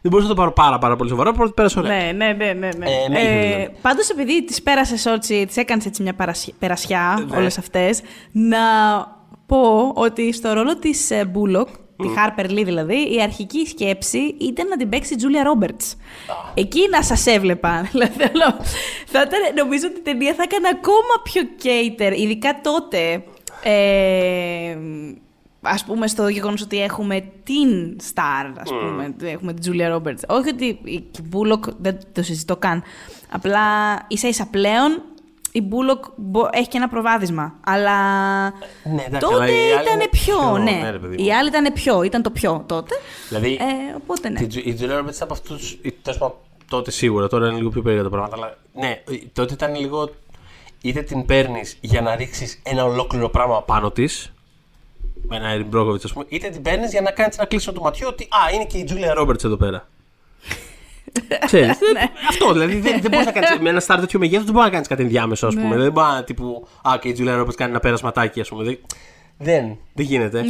Δεν μπορούσα να το πάρω πάρα πολύ σοβαρά, οπότε πέρασε ωραία. Ναι. Πάντως, επειδή τις πέρασες έτσι, τις έκανες έτσι μια περασιά όλες αυτές, να πω ότι στο ρόλο της Bullock, τη Harper Lee δηλαδή, η αρχική σκέψη ήταν να την παίξει η Julia Roberts. Εκεί να σας έβλεπα. Νομίζω ότι η ταινία θα έκανε ακόμα πιο cater, ειδικά τότε, ας πούμε, στο γεγονός ότι έχουμε την Star, ας πούμε, έχουμε την Julia Roberts. Όχι ότι η Bullock, δεν το συζητώ καν, απλά ίσα-ίσα πλέον, η Bullock έχει και ένα προβάδισμα, αλλά ναι, τότε ήταν πιο, ναι. Η άλλη ήταν πιο, ήταν το πιο τότε. Δηλαδή, οπότε ναι. Η Julia Roberts από αυτούς, τότε σίγουρα, τώρα είναι λίγο πιο περίεργα τα πράγματα, αλλά ναι, τότε ήταν λίγο, είτε την παίρνεις για να ρίξεις ένα ολόκληρο πράγμα πάνω της, με ένα Erin Brockovich ας πούμε, είτε την παίρνεις για να κάνεις ένα κλείσιμο του ματιού ότι α, είναι και η Julia Roberts εδώ πέρα. Ξέρεις, αυτό δηλαδή. Δεν μπορείς να κάνεις, με ένα στάρ τέτοιο μεγέθος δεν μπορείς να κάνεις κάτι ενδιάμεσο, ας πούμε. Δεν μπορείς να τύπου α, και η Julia Roberts κάνει ένα πέρασματάκι, ας πούμε. Δεν γίνεται.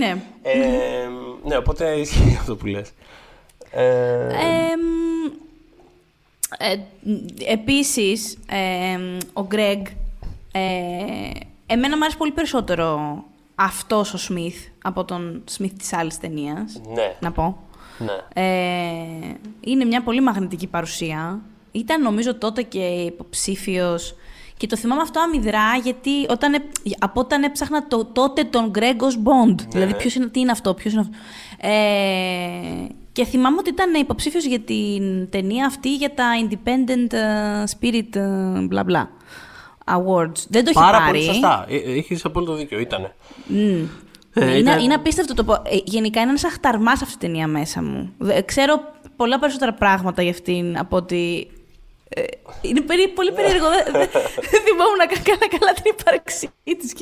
Ναι, οπότε ισχύει αυτό που λες. Επίσης, ο Γκρέγκ, εμένα μου άρεσε πολύ περισσότερο αυτός ο Σμιθ από τον Σμιθ της άλλης ταινίας. Να πω. Ναι. Είναι μια πολύ μαγνητική παρουσία. Ήταν νομίζω τότε και υποψήφιος. Και το θυμάμαι αυτό αμυδρά, γιατί από όταν έψαχνα τότε τον Greg ως Bond. Ναι. Δηλαδή ποιος είναι αυτό. Και θυμάμαι ότι ήταν υποψήφιος για την ταινία αυτή, για τα Independent Spirit bla bla Awards. Δεν το έχει πάρει. Πάρα πολύ σωστά, έχεις απόλυτο δίκιο, ήτανε. Είναι απίστευτο το. Γενικά είναι ένας αχταρμάς αυτή την ταινία μέσα μου. Ξέρω πολλά περισσότερα πράγματα για αυτήν από ότι. Είναι πολύ περίεργο. Δεν θυμόμουν να κάνω καλά την ύπαρξή της.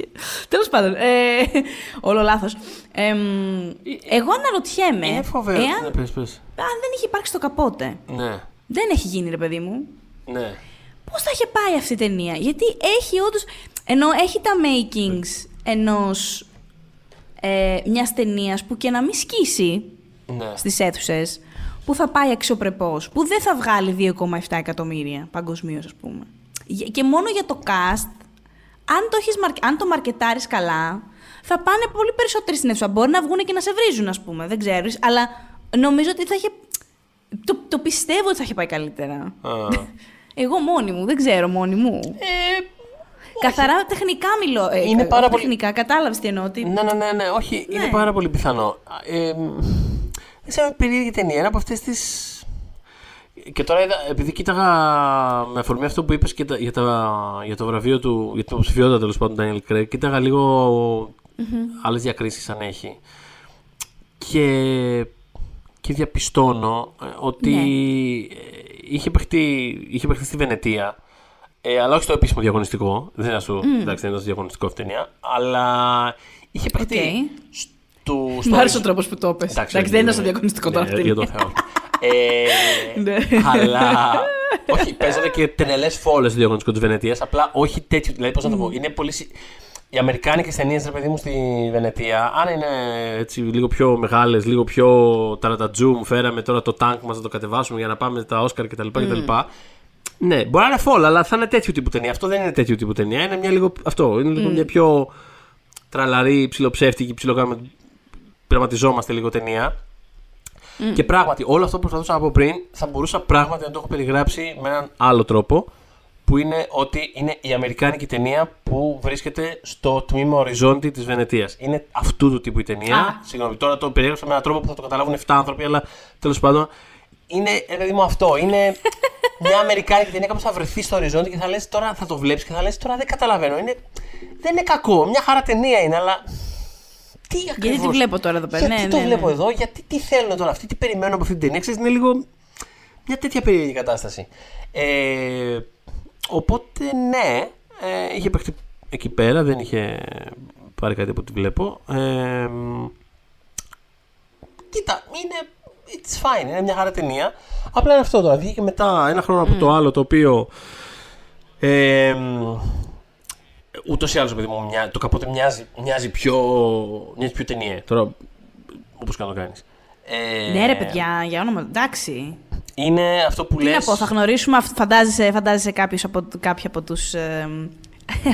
Τέλος πάντων. Όλο λάθος. Εγώ αναρωτιέμαι. Είναι φοβερό. Αν δεν είχε υπάρξει το Καπότε. Δεν έχει γίνει, ρε παιδί μου. Πώς θα είχε πάει αυτή η ταινία. Γιατί έχει όντως. Ενώ έχει τα makings ενός. Μιας ταινίας που και να μην σκίσει στις αίθουσες, που θα πάει αξιοπρεπώς, που δεν θα βγάλει 2,7 εκατομμύρια παγκοσμίως, ας πούμε. Και μόνο για το cast, αν το μαρκετάρεις καλά, θα πάνε πολύ περισσότεροι στην αίθουσα. Μπορεί να βγουν και να σε βρίζουν, ας πούμε, δεν ξέρεις, αλλά νομίζω ότι θα είχε. Το πιστεύω ότι θα είχε πάει καλύτερα. Εγώ μόνη μου. Καθαρά τεχνικά μιλώ. Είναι πάρα τεχνικά, κατάλαβες τι εννοώ. Ναι, όχι, είναι πάρα πολύ πιθανό. Δεν ξέρω, περίεργη ταινία. Είναι από αυτές τις. Και τώρα, επειδή κοίταγα με αφορμή αυτό που είπες και για το βραβείο του, για την υποψηφιότητα τέλος πάντων του Daniel Craig, κοίταγα λίγο άλλες διακρίσεις αν έχει. Και διαπιστώνω ότι είχε παιχτεί στη Βενετία. Αλλά όχι στο επίσημο διαγωνιστικό. Δεν θα σου. Εντάξει, δεν ήταν διαγωνιστικό αυτή η ταινία. Αλλά είχε παιχτεί. Μ' άρεσε ο τρόπος που το είπες. Εντάξει, δεν ήταν στο διαγωνιστικό τώρα αυτή. Για το Θεό. Αλλά. Όχι, παίζανε και τρελές φόλες στο διαγωνιστικό της Βενετίας. Απλά όχι τέτοιο. Δηλαδή, πώς να το πω. Είναι πολύ. Οι αμερικάνικες ταινίες, ρε παιδί μου, στη Βενετία, αν είναι έτσι λίγο πιο μεγάλες, λίγο πιο ταρατατζούμ, φέραμε τώρα το τάγκ μας να το κατεβάσουμε για να πάμε τα Όσκαρ κτλ. Ναι, μπορεί να είναι φόλα, αλλά θα είναι τέτοιου τύπου ταινία. Αυτό δεν είναι τέτοιου τύπου ταινία. Είναι μια λίγο. Αυτό. Είναι λίγο μια πιο τραλαρή, ψιλοψεύτικη, πραγματιζόμαστε λίγο ταινία. Και πράγματι, όλο αυτό που προσπαθούσα να πω πριν, θα μπορούσα πράγματι να το έχω περιγράψει με έναν άλλο τρόπο. Που είναι ότι είναι η αμερικάνικη ταινία που βρίσκεται στο τμήμα οριζόντι της Βενετίας. Είναι αυτού του τύπου η ταινία. Συγγνώμη, τώρα το περιέγραψα με έναν τρόπο που θα το καταλάβουν 7 άνθρωποι, αλλά τέλος πάντων. Είναι, παιδί μου, αυτό. Είναι μια αμερικάνικη ταινία που θα βρεθεί στο οριζόντι και θα λες τώρα, θα το βλέπεις και θα λες τώρα δεν καταλαβαίνω. Είναι, δεν είναι κακό. Μια χαρά ταινία είναι, αλλά. Τι ακριβώς. Γιατί τη βλέπω τώρα εδώ πέρα. Γιατί το βλέπω εδώ, γιατί τι θέλουν τώρα αυτοί, τι περιμένουν από αυτή την ταινία. Ξέρεις, είναι λίγο μια τέτοια περίεργη κατάσταση. Οπότε ναι, είχε παίχτη εκεί πέρα, δεν είχε πάρει κάτι από ό,τι βλέπω. Κοίτα, είναι it's fine, είναι μια χαρά ταινία. Απλά είναι αυτό τώρα, βγήκε μετά ένα χρόνο από το άλλο, το οποίο ούτως ή άλλως, παιδί μου, το Capote μοιάζει πιο ταινία. Τώρα, όπως κάνω κάνεις. Ναι ρε παιδιά, για όνομα, εντάξει. Είναι αυτό που λες. Θα γνωρίσουμε, φαντάζεσαι κάποιοι από τους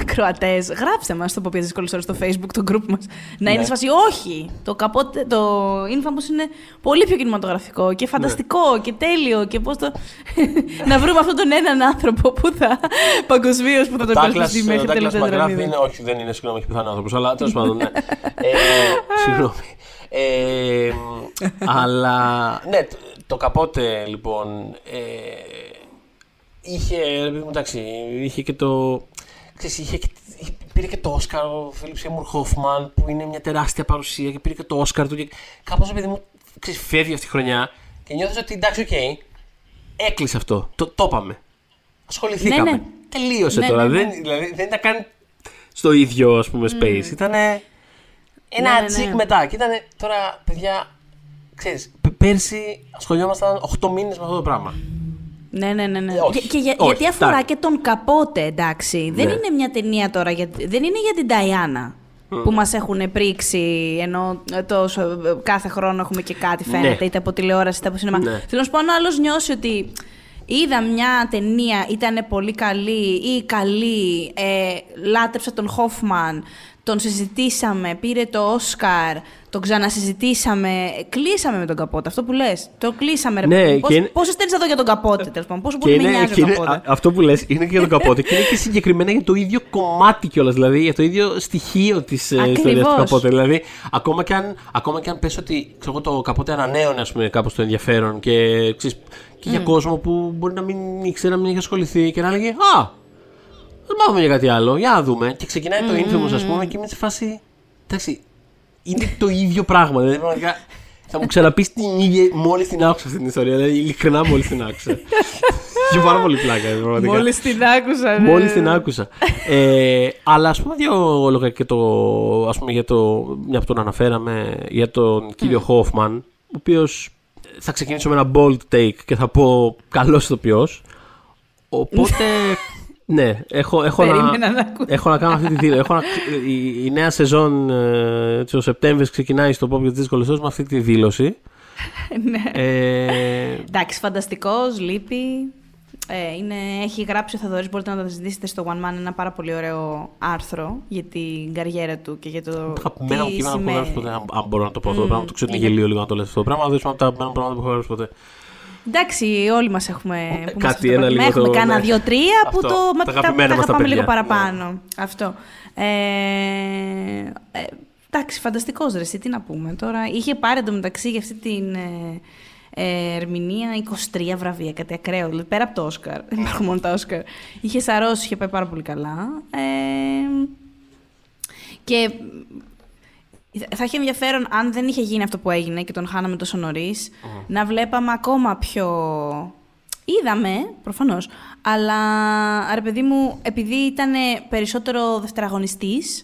ακροατές. Γράψτε μας το Ποπίες Δύσκολες Ώρες στο Facebook, το group μας. Να είναι σφασί. Όχι! Το Capote, το Infamous είναι πολύ πιο κινηματογραφικό και φανταστικό και τέλειο. Και πώς το. Να βρούμε αυτόν τον έναν άνθρωπο που θα παγκοσμίως που θα τον κερδίσει μέχρι το τελευταίο τραγούδι. Όχι, δεν είναι, συγγνώμη, έχει πιθανό άνθρωπο, αλλά τέλος πάντων. Ναι. Συγγνώμη. Αλλά. Ναι, το Capote λοιπόν. Είχε και το. Πήρε και το Όσκαρ ο Philip Seymour Hoffman που είναι μια τεράστια παρουσία και πήρε και το Όσκαρ του. Κάπως επειδή μου φεύγει αυτή η χρονιά και νιώθω ότι εντάξει, οκ, έκλεισε αυτό. Το είπαμε. Ασχοληθήκαμε. Ναι. Τελείωσε τώρα. Ναι. Δεν ήταν καν στο ίδιο ας πούμε space. Ήτανε ένα τσικ μετά. Και ήτανε τώρα, παιδιά, ξέρεις, πέρσι ασχολιόμασταν 8 μήνες με αυτό το πράγμα. Ναι. Όχι, γιατί αφορά και τον Capote, εντάξει. Δεν είναι μια ταινία τώρα, δεν είναι για την Diana που μας έχουν πρίξει, ενώ κάθε χρόνο έχουμε και κάτι φαίνεται, είτε από τηλεόραση είτε από σινεμά. Θέλω να σου πω, αν άλλος νιώσει ότι είδα μια ταινία, ήταν πολύ καλή ή καλή, λάτρεψα τον Hoffman, τον συζητήσαμε, πήρε το Όσκαρ, τον ξανασυζητήσαμε, κλείσαμε με τον Capote. Αυτό που λες, το κλείσαμε. Πόσες ταινίες θα δω για τον Capote, τέλος πάντων, πόσο πολύ με νοιάζει τον Capote. Αυτό που λες είναι και για τον Capote και είναι και συγκεκριμένα για το ίδιο κομμάτι κιόλας, δηλαδή για το ίδιο στοιχείο της ιστορίας του Capote. Δηλαδή, ακόμα κι αν πες ότι ξέρω, το Capote ανανέωνε ας πούμε, κάπως το ενδιαφέρον και, ξέρεις, και για κόσμο που μπορεί να μην ήξερε, να μην είχε ασχοληθεί και να έλεγε δεν μάθαμε για κάτι άλλο, για να δούμε. Και ξεκινάει το Infamous, ας πούμε, και είμαι σε φάση. Εντάξει, είναι το ίδιο πράγμα. Δηλαδή, πραγματικά θα μου ξαναπείς την ίδια μόλις την άκουσα αυτή την ιστορία. Δηλαδή, ειλικρινά μόλις την άκουσα. Είχε πάρα πολύ πλάκα, πραγματικά. Μόλις την άκουσα, ναι. Μόλις την άκουσα. Αλλά ας πούμε δύο λόγια και το. Ας πούμε, μια που τον αναφέραμε, για τον κύριο Hoffman, ο οποίος θα ξεκινήσω με ένα bold take και θα πω καλός ηθοποιός. Οπότε. Ναι, έχω να κάνω αυτή τη δήλωση. Η νέα σεζόν ο Σεπτέμβρης ξεκινάει στο Ποπ για τις Δύσκολες Ώρες με αυτή τη δήλωση. Ναι. Εντάξει, φανταστικός, λείπει. Έχει γράψει ο Θοδωρής, μπορείτε να το συζητήσετε στο One Man, ένα πάρα πολύ ωραίο άρθρο για την καριέρα του και για το. Αγαπημένα μου κείμενα που έχω γράψει ποτέ, αν μπορώ να το πω αυτό το πράγμα. Το ξέρω ότι είναι γελίο λίγο να το λέω αυτό το πράγμα, αλλά δεν είναι από τα πράγματα που έχω γράψει ποτέ. Εντάξει, όλοι μας έχουμε. Κάτι ένα λίγο. Έχουμε κάνα δύο-τρία που τα πάμε λίγο παραπάνω. Αυτό. Εντάξει, φανταστικός ρε, τι να πούμε τώρα. Είχε πάρει εντωμεταξύ για αυτή την ερμηνεία 23 βραβεία, κάτι ακραίο. Δηλαδή πέρα από το Όσκαρ. Δεν υπάρχουν μόνο τα Όσκαρ. Είχε σαρώσει, είχε πάει πάρα πολύ καλά. Και θα είχε ενδιαφέρον αν δεν είχε γίνει αυτό που έγινε και τον χάναμε τόσο νωρίς, να βλέπαμε ακόμα πιο. Είδαμε, προφανώς, αλλά ρε παιδί μου, επειδή ήταν περισσότερο δευτεραγωνιστής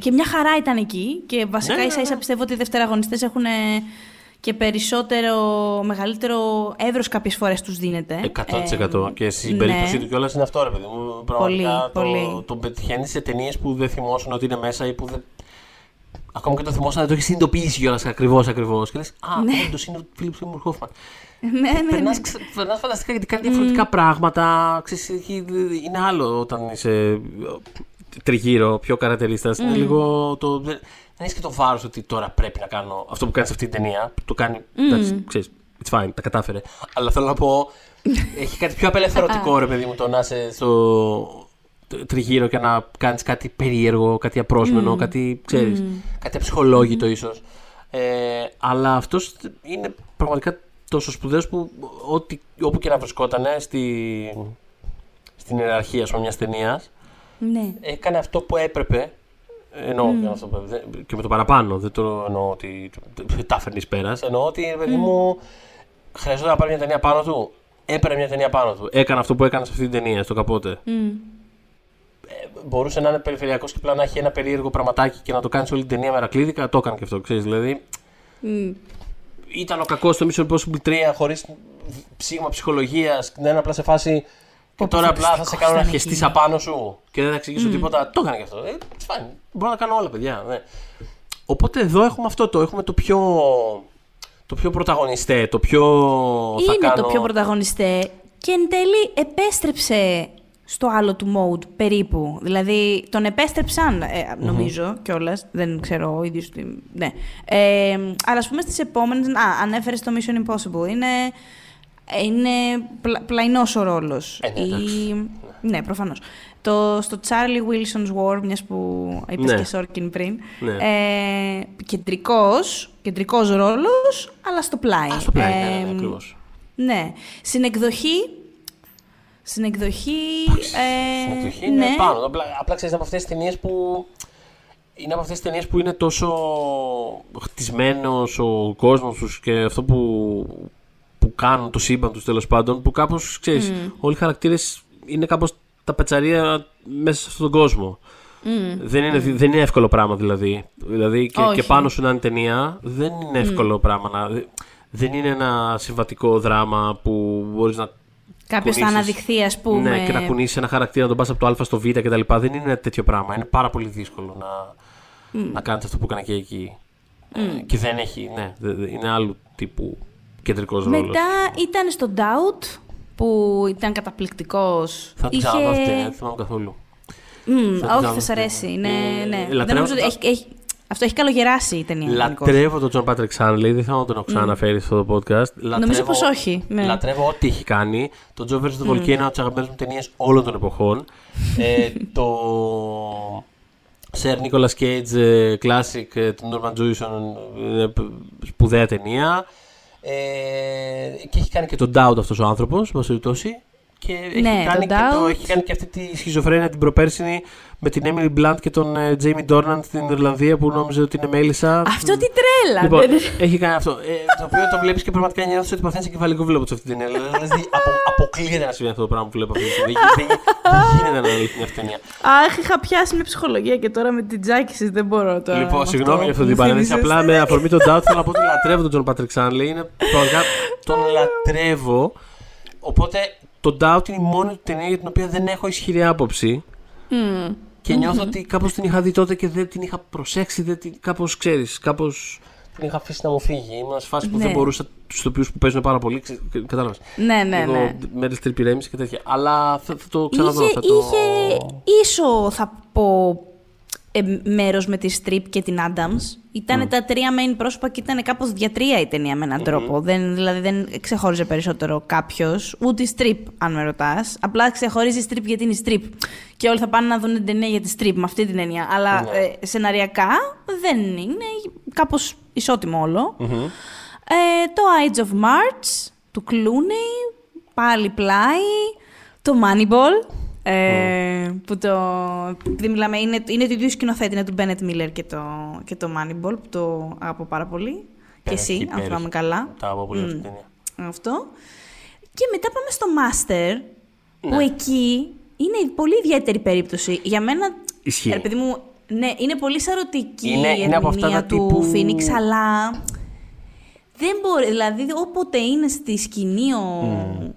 και μια χαρά ήταν εκεί, και βασικά ίσα-ίσα πιστεύω ότι οι δευτεραγωνιστές έχουν και μεγαλύτερο εύρος κάποιες φορές τους δίνεται. 100%. Και στην περίπτωση του κιόλας είναι αυτό, ρε παιδί μου. Πραγματικά τον πετυχαίνεις σε ταινίες που δεν θυμόσουν ότι είναι μέσα ή που δεν. Ακόμα και το θυμόσαστε να το έχει συνειδητοποιήσει κιόλα ακριβώς. Και λες, όντω είναι ο Philip Seymour Hoffman. Ναι. Περνάς φανταστικά γιατί κάνει διαφορετικά πράγματα. Ξέρεις, είναι άλλο όταν είσαι τριγύρω, πιο καρατερίστας, λίγο το... Δεν έχει και το βάρος ότι τώρα πρέπει να κάνω αυτό που κάνει σε αυτή την ταινία. Το κάνει. Ξέρεις, it's fine, τα κατάφερε. Αλλά θέλω να πω, έχει κάτι πιο απελευθερωτικό, ρε παιδί μου, το να είσαι στο τριγύρω και να κάνεις κάτι περίεργο, κάτι απρόσμενο, κάτι, ξέρεις, κάτι αψυχολόγητο ίσως. Αλλά αυτός είναι πραγματικά τόσο σπουδαίος που όπου και να βρισκότανε στην ιεραρχία σου μιας ταινίας, έκανε αυτό που έπρεπε. Εννοώ και με το παραπάνω, δεν το εννοώ ότι τα φέρνεις πέρας. Εννοώ ότι, παιδί μου, χρειαζόταν να πάρει μια ταινία πάνω του. Έπαιρνε μια ταινία πάνω του. Έκανε αυτό που έκανε σε αυτή την ταινία, στο Καπότε. Μπορούσε να είναι περιφερειακός και πλάνα να έχει ένα περίεργο πραγματάκι και να το κάνει όλη την ταινία με αρακλίδικα. Το έκανε και αυτό, ξέρεις. Δηλαδή. Ήταν ο κακός στο Mission Impossible 3 χωρίς ψήγμα ψυχολογίας. Δεν είναι απλά σε φάση. Και τώρα απλά θα σε κάνω να χεστείς απάνω σου και δεν θα εξηγήσω τίποτα. Το έκανα και αυτό. It's fine. Μπορώ να κάνω όλα, παιδιά. Ναι. Οπότε εδώ έχουμε αυτό το. Έχουμε το πιο πρωταγωνιστέ. Το πιο. Το πιο πρωταγωνιστέ. Και εν τέλει επέστρεψε στο άλλο του mode περίπου. Δηλαδή τον επέστρεψαν, νομίζω κιόλας. Δεν ξέρω ο ίδιος. Ναι. Αλλά ας πούμε στις επόμενες. Ανέφερε το Mission Impossible. Είναι πλαϊνός ο ρόλος. Ναι, προφανώς. Στο Charlie Wilson's War, μιας που είπες και Σόρκιν πριν, κεντρικός ρόλος, αλλά στο πλάι. Στο πλάι, ακριβώς. Ναι. Συνεκδοχή... Συνεκδοχή, ναι, πάνω. Απλά ξέρεις, είναι από αυτές τις ταινίες που είναι τόσο χτισμένος ο κόσμος τους και αυτό που κάνουν το σύμπαν τους, τέλος πάντων, που κάπως, ξέρεις, όλοι οι χαρακτήρες είναι κάπως τα πετσαρία μέσα σε αυτόν τον κόσμο. Δεν είναι εύκολο πράγμα, δηλαδή. Δηλαδή και πάνω σου να είναι ταινία, δεν είναι εύκολο πράγμα. Δεν είναι ένα συμβατικό δράμα που μπορείς να κάποιος θα αναδειχθεί, ας πούμε. Ναι, και να κουνήσεις ένα χαρακτήρα, να τον πας από το α στο β κτλ. Δεν είναι ένα τέτοιο πράγμα. Είναι πάρα πολύ δύσκολο να κάνεις αυτό που έκανε και εκεί. Και δεν έχει, ναι, είναι άλλου τύπου. Κεντρικός ρόλος. Μετά ήταν στο Doubt που ήταν καταπληκτικός. Θα την ξαναδώσετε, δεν θυμάμαι καθόλου. Όχι, θα σ' αρέσει. Αυτό έχει καλογεράσει η ταινία. Λατρεύω τον Τζον Πάτρικ Χάνλεϊ, δεν θέλω να τον έχω ξαναφέρει στο podcast. Νομίζω πως όχι. Λατρεύω ό,τι έχει κάνει. Το Joe vs. The Volcano είναι από τις αγαπημένες μου ταινίες όλων των εποχών. Το Sir Nicolas Cage Classic του Norman Jewison, σπουδαία ταινία. Και έχει κάνει και τον Doubt αυτός ο άνθρωπος, μας περιπτώσει. Και έχει κάνει και αυτή τη σχιζοφρένεια την προπέρσινη με την Emily Blunt και τον Jamie Dornan στην Ιρλανδία που νόμιζε ότι είναι μέλισσα. Αυτό τι τρέλα! Λοιπόν, έχει κάνει αυτό. Το οποίο το βλέπεις και πραγματικά νιώθεις ότι παθαίνεις εγκεφαλικό βλέμμα σε αυτή την ταινία. Δηλαδή αποκλείεται να συμβεί αυτό το πράγμα που βλέπω αυτή τη στιγμή. Δεν γίνεται να αναλύσει μια ταινία. Αχ, είχα πιάσει με ψυχολογία και τώρα με την τζάκηση δεν μπορώ τώρα. Λοιπόν, συγγνώμη για αυτό την παρένθεση. Απλά με αφορμή τον Doubt θέλω να πω ότι λατρεύω τον John Patrick Hanley. Τον λατρεύω. Οπότε. Το Doubt είναι η μόνη ταινία για την οποία δεν έχω ισχυρή άποψη. Και νιώθω ότι κάπως την είχα δει τότε και δεν την είχα προσέξει. Κάπως, ξέρεις, κάπως την είχα αφήσει να μου φύγει. Ήμουν σε φάση που δεν μπορούσα τους ηθοποιούς που παίζουν πάρα πολύ. Κατάλαβες. Ναι. Meryl Streep ηρέμησε και τέτοια. Αλλά θα το ξαναδώ. Είχε ίσο, θα πω, μέρος με τη Streep και την Adams. Ήταν τα τρία main πρόσωπα και ήταν κάπως διατρία η ταινία με έναν τρόπο. Δηλαδή δεν ξεχώριζε περισσότερο κάποιος, ούτε η Streep, αν με ρωτάς. Απλά ξεχωρίζει η Streep γιατί είναι η Streep. Και όλοι θα πάνε να δουν την ταινία για τη Streep, με αυτή την έννοια. Αλλά σεναριακά δεν είναι. Κάπως ισότιμο όλο. Το Ides of March του Clooney, πάλι πλάι. Το Moneyball. Που επειδή μιλάμε, είναι του ίδιου σκηνοθέτη, είναι του Bennett Miller και το Moneyball, που το αγαπώ πάρα πολύ. Και εσύ, αν θυμάμαι καλά. Τα αγαπώ πολύ αυτή την ταινία. Αυτό. Και μετά πάμε στο Master, που εκεί είναι πολύ ιδιαίτερη περίπτωση. Για μένα, ρε παιδί μου, ναι, είναι πολύ σαρωτική η ερμηνεία του Phoenix, αλλά δεν μπορεί, δηλαδή όποτε είναι στη σκηνή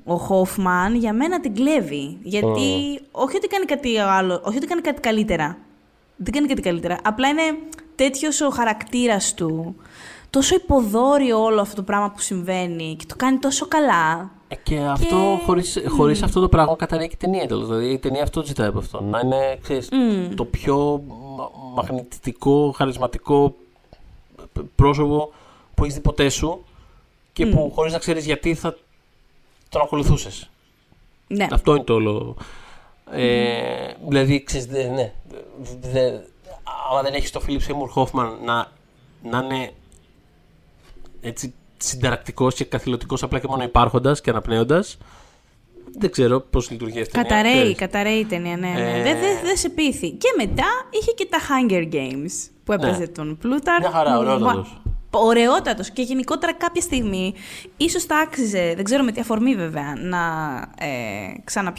ο Χόφμαν, για μένα την κλέβει. Γιατί όχι ότι κάνει κάτι άλλο, όχι ότι κάνει κάτι καλύτερα. Δεν κάνει κάτι καλύτερα. Απλά είναι τέτοιος ο χαρακτήρας του. Τόσο υποδόρει όλο αυτό το πράγμα που συμβαίνει και το κάνει τόσο καλά. Και αυτό, χωρίς αυτό το πράγμα, καταραίει και η ταινία τέλος. Δηλαδή η ταινία αυτό ζητάει από αυτό. Να είναι, ξέρεις, το πιο μαγνητικό, χαρισματικό πρόσωπο που έχεις δει ποτέ σου και που χωρίς να ξέρεις γιατί θα τον ακολουθούσες. Ναι. Αυτό είναι το όλο. Δηλαδή, ξέρεις, ναι. Αλλά δεν έχεις το Philip Seymour Hoffman να είναι έτσι συνταρακτικός και καθηλωτικός απλά και μόνο υπάρχοντας και αναπνέοντας, δεν ξέρω πώς λειτουργεί αυτή η ταινία. Καταραίει η ταινία, ναι. Δεν σε πείθει. Και μετά είχε και τα Hunger Games που έπαιζε τον Πλούταρχ. Μια χαρά, ωραιότατος. Και γενικότερα κάποια στιγμή ίσως τα άξιζε, δεν ξέρω με τι αφορμή βέβαια, να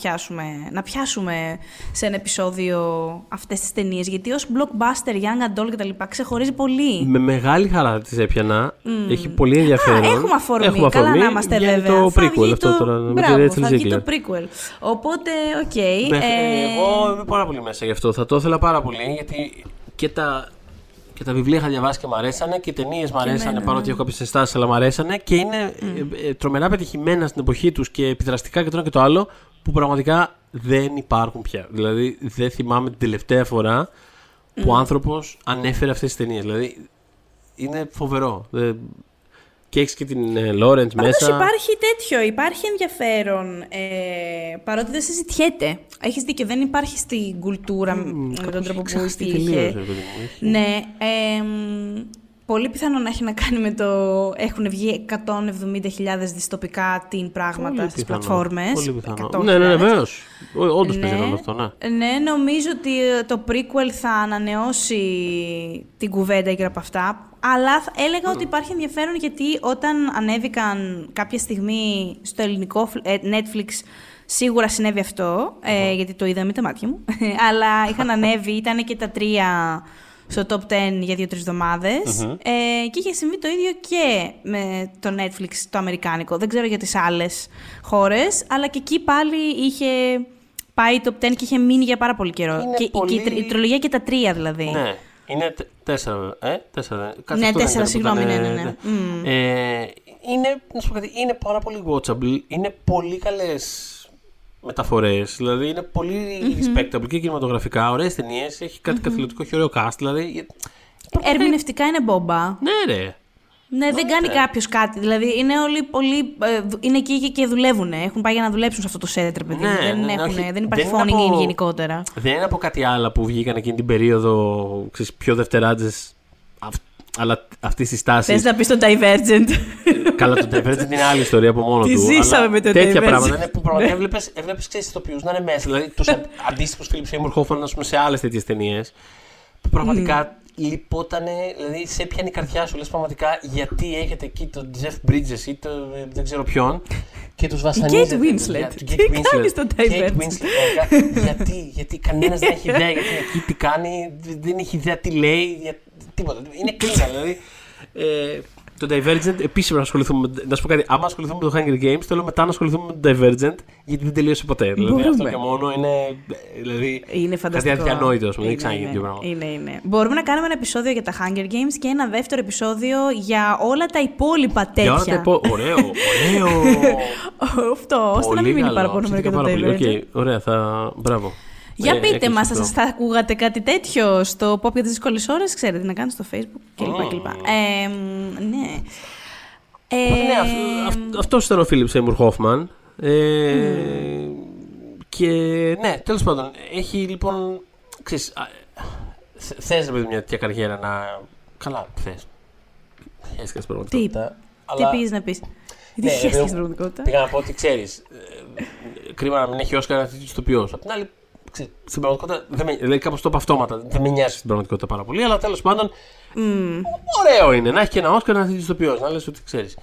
πιάσουμε σε ένα επεισόδιο αυτές τις ταινίες. Γιατί ως blockbuster, young adult κτλ. Ξεχωρίζει πολύ. Με μεγάλη χαρά τις έπιανα. Έχει πολύ ενδιαφέρον. Έχουμε αφορμή. Καλά να είμαστε βέβαια. Το prequel αυτό τώρα. Μπράβο, θα βγει το prequel. Οπότε, οκ. Εγώ είμαι πάρα πολύ μέσα γι' αυτό. Θα το ήθελα πάρα πολύ, γιατί και τα βιβλία είχα διαβάσει και μ' αρέσανε και οι ταινίες μ' αρέσανε, παρότι έχω κάποιες ενστάσεις, αλλά μ' αρέσανε και είναι τρομερά πετυχημένα στην εποχή τους και επιδραστικά και το ένα και το άλλο, που πραγματικά δεν υπάρχουν πια. Δηλαδή δεν θυμάμαι την τελευταία φορά που ο άνθρωπος ανέφερε αυτές τις ταινίες. Δηλαδή είναι φοβερό. Και έχεις και την Λόρεντς μέσα. Πάντως υπάρχει τέτοιο, υπάρχει ενδιαφέρον, παρότι δεν συζητιέται. Έχεις δίκιο, δεν υπάρχει στην κουλτούρα με τον τρόπο που είχε. Ναι, πολύ πιθανό να έχει να κάνει με το έχουν βγει 170.000 δυστοπικά teen πράγματα στις πλατφόρμες. Πολύ πιθανό. Ναι, βεβαίως. Όντως πιθανό αυτό, ναι. Ναι, νομίζω ότι το prequel θα ανανεώσει την κουβέντα γύρω από αυτά. Αλλά έλεγα ότι υπάρχει ενδιαφέρον, γιατί όταν ανέβηκαν κάποια στιγμή στο ελληνικό Netflix, σίγουρα συνέβη αυτό, γιατί το είδα με τα μάτια μου, αλλά είχαν ανέβει, ήταν και τα τρία στο Top 10 για 2-3 εβδομάδες και είχε συμβεί το ίδιο και με το Netflix το αμερικάνικο. Δεν ξέρω για τις άλλες χώρες, αλλά και εκεί πάλι είχε πάει Top 10 και είχε μείνει για πάρα πολύ καιρό. Και η τριλογία και τα τρία δηλαδή. Ναι. Είναι 4, ναι, 4, συγγνώμη, ναι. Είναι, να σου πω κάτι, είναι πάρα πολύ watchable, είναι πολύ καλές μεταφορές, δηλαδή είναι πολύ respectable και κινηματογραφικά, ωραίες ταινίες, έχει κάτι καθηλωτικό και ωραίο cast, δηλαδή... Ερμηνευτικά είναι μπόμπα. Ναι, ρε. Ναι, δεν κάνει κάποιο κάτι. Δηλαδή είναι όλοι πολύ. Είναι εκεί και δουλεύουν. Έχουν πάει για να δουλέψουν σε αυτό το σέντρε, παιδί. Ναι, δεν υπάρχει phoning in γενικότερα. Δεν είναι από κάτι άλλο που βγήκαν εκείνη την περίοδο, ξέρεις, πιο δευτεράτζες. Αλλά αυτή τη στάση. Θες να πεις το Divergent. Καλά, το Divergent είναι άλλη ιστορία από μόνο του. Τη ζήσαμε με το Divergent. Τέτοια πράγματα είναι που πραγματικά έβλεπες, ξέρεις, ηθοποιούς να είναι μέσα. Δηλαδή τους αντίστοιχους Philip Seymour Hoffman, ας πούμε, σε άλλες τέτοιες ταινίες. Που πραγματικά. Λυπότανε, δηλαδή σε πιάνει η καρδιά σου, λες πραγματικά, γιατί έχετε εκεί τον Jeff Bridges ή τον δεν ξέρω ποιον και τους βασανίζετε. Η Kate Winslet. Τι κάνεις τον Divergent. Γιατί κανένας δεν έχει ιδέα γιατί είναι εκεί, τι κάνει, δεν έχει ιδέα τι λέει, τίποτα. Είναι κλίνα δηλαδή. Το Divergent, επίσης να ασχοληθούμε. Να σου πω κάτι, άμα ασχοληθούμε με το Hunger Games, θέλω μετά να ασχοληθούμε με το Divergent, γιατί δεν τελείωσε ποτέ. Δηλαδή, αυτό και μόνο είναι. Δηλαδή, είναι φανταστικό. Κάτι αδιανόητο, δεν ξαναγίνει το πράγμα. Είναι. Μπορούμε να κάνουμε ένα επεισόδιο για τα Hunger Games και ένα δεύτερο επεισόδιο για όλα τα υπόλοιπα τέτοια. Ωραίο. Αυτό, ώστε να μην μείνει παραπονούμενο και το Divergent. Ωραία, μπράβο. Για πείτε μας, θα ακούγατε κάτι τέτοιο στο pop για τις δύσκολες ώρες, ξέρετε, να κάνετε στο Facebook κλπ. Ναι. Αυτός ήταν ο Philip Seymour Hoffman. Και ναι, τέλος πάντων, έχει λοιπόν, ξέρεις, θες να πει μια τέτοια καριέρα να... Καλά, θες. Χέστηκες πραγματικότητα. Τι πήγες να πεις. Ναι, πήγα να πω ότι ξέρεις, κρίμα να μην έχει Όσκαρ αυτή της τοπιός. Απ' την άλλη, στην πραγματικότητα, δηλαδή κάπως το είπα αυτόματα, δεν με νοιάζει στην πραγματικότητα πάρα πολύ, αλλά τέλος πάντων ωραίο είναι να έχει και ένα Όσκαρ να θέτει στο ποιός, να λες ότι ξέρεις.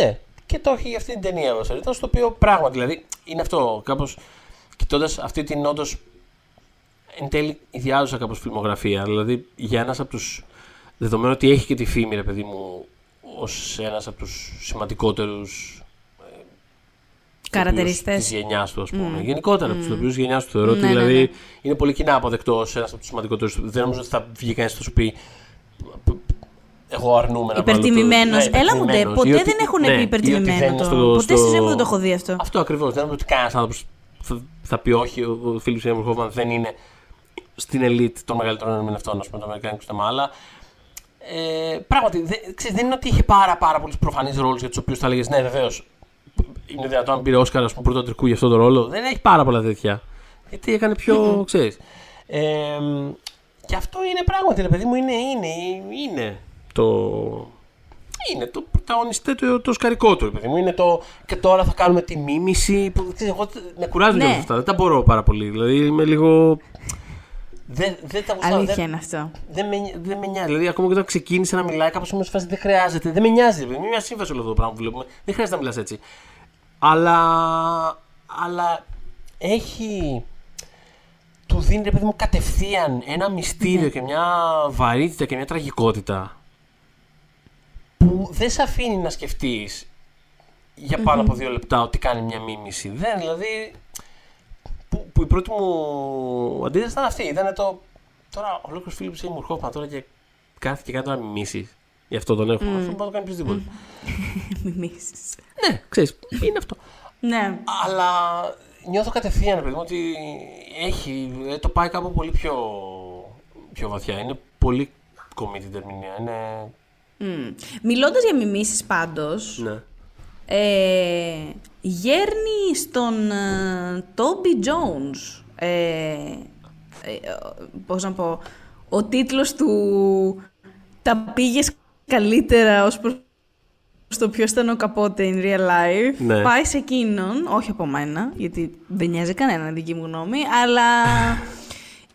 Ναι, και το έχει αυτή την ταινία μας, στο οποίο πράγμα, δηλαδή είναι αυτό, κάπως κοιτώντας αυτή την όντως εν τέλει ιδιάζουσα κάπως φιλμογραφία, δηλαδή για ένας από τους, δεδομένου ότι έχει και τη φήμη, ρε παιδί μου, ως ένας από τους σημαντικότερους της γενιάς του, ας πούμε. Γενικότερα από τους τοπιούς γενιάς του, θεωρώ ότι δηλαδή είναι πολύ κοινά αποδεκτό ένας από τους σημαντικότερους. Δεν νομίζω ότι θα βγει κανείς να σου πει Εγώ αρνούμαι να υπερτιμημένος. Ναι, έλα μου ντε, ποτέ δεν έχουν πει υπερτιμημένο. Ποτέ στη ζωή μου δεν το έχω δει αυτό. Αυτό ακριβώς. Δεν νομίζω ότι κανένας άνθρωπος θα πει όχι. Ο Φίλιπ Σέιμουρ Χόφμαν δεν είναι στην ελίτ των μεγαλύτερων ερμηνευτών των Αμερικάνικων στεμά. Αλλά πράγματι δεν είναι ότι είχε πάρα πολλούς προφανείς ρόλους για τους οποίους θα έλεγες ναι, βεβαίως. Είναι δυνατόν να πήρε Όσκαρ πρωτοτρικού για αυτόν τον ρόλο. Δεν έχει πάρα πολλά τέτοια. Γιατί έκανε πιο. Ξέρεις. Και αυτό είναι πράγματι, ρε παιδί μου, είναι. Είναι το πρωταγωνιστέ το σκαρικό του, παιδί μου. Είναι το. Και τώρα θα κάνουμε τη μίμηση. Εγώ με κουράζουν όλα αυτά. Δεν τα μπορώ πάρα πολύ. Δηλαδή είμαι λίγο. Δεν τα γουστάρω. Αλήθεια είναι αυτό. Δεν με νοιάζει. Δηλαδή ακόμα και όταν ξεκίνησε να μιλάει, κάπως μου φάνηκε δεν χρειάζεται. Δεν με νοιάζει. Είναι μια σύμβαση όλο αυτό το πράγμα που βλέπουμε. Δεν χρειάζεται να μιλάς έτσι. Αλλά έχει. Του δίνει, ρε παιδί μου, κατευθείαν ένα μυστήριο και μια βαρύτητα και μια τραγικότητα που δεν σε αφήνει να σκεφτείς για πάνω από 2 λεπτά ότι κάνει μια μίμηση. Δεν, δηλαδή, που η πρώτη μου αντίθεση ήταν αυτή. Ήταν το. Τώρα ολόκληρος Φίλιπ Σέιμουρ Χόφμαν τώρα και κάθηκε κάτω να μιμήσεις. Γι' αυτό τον έχω. Αυτό μπορεί να το κάνει οποιοδήποτε. Μιμήσεις. Ναι, ξέρεις, είναι αυτό. Ναι. Αλλά νιώθω κατευθείαν, παιδί μου, ότι έχει. Το πάει κάπου πολύ πιο βαθιά. Είναι πολύ κομμή την ερμηνεία. Είναι. Μιλώντας για μιμήσεις πάντως, ναι. Γέρνει στον Toby Jones, πώς να πω, ο τίτλος του «Τα πήγες καλύτερα ως προς το ποιος ήταν ο Capote in real life», ναι. Πάει σε εκείνον, όχι από μένα, γιατί δεν νοιάζει κανέναν δική μου γνώμη, αλλά...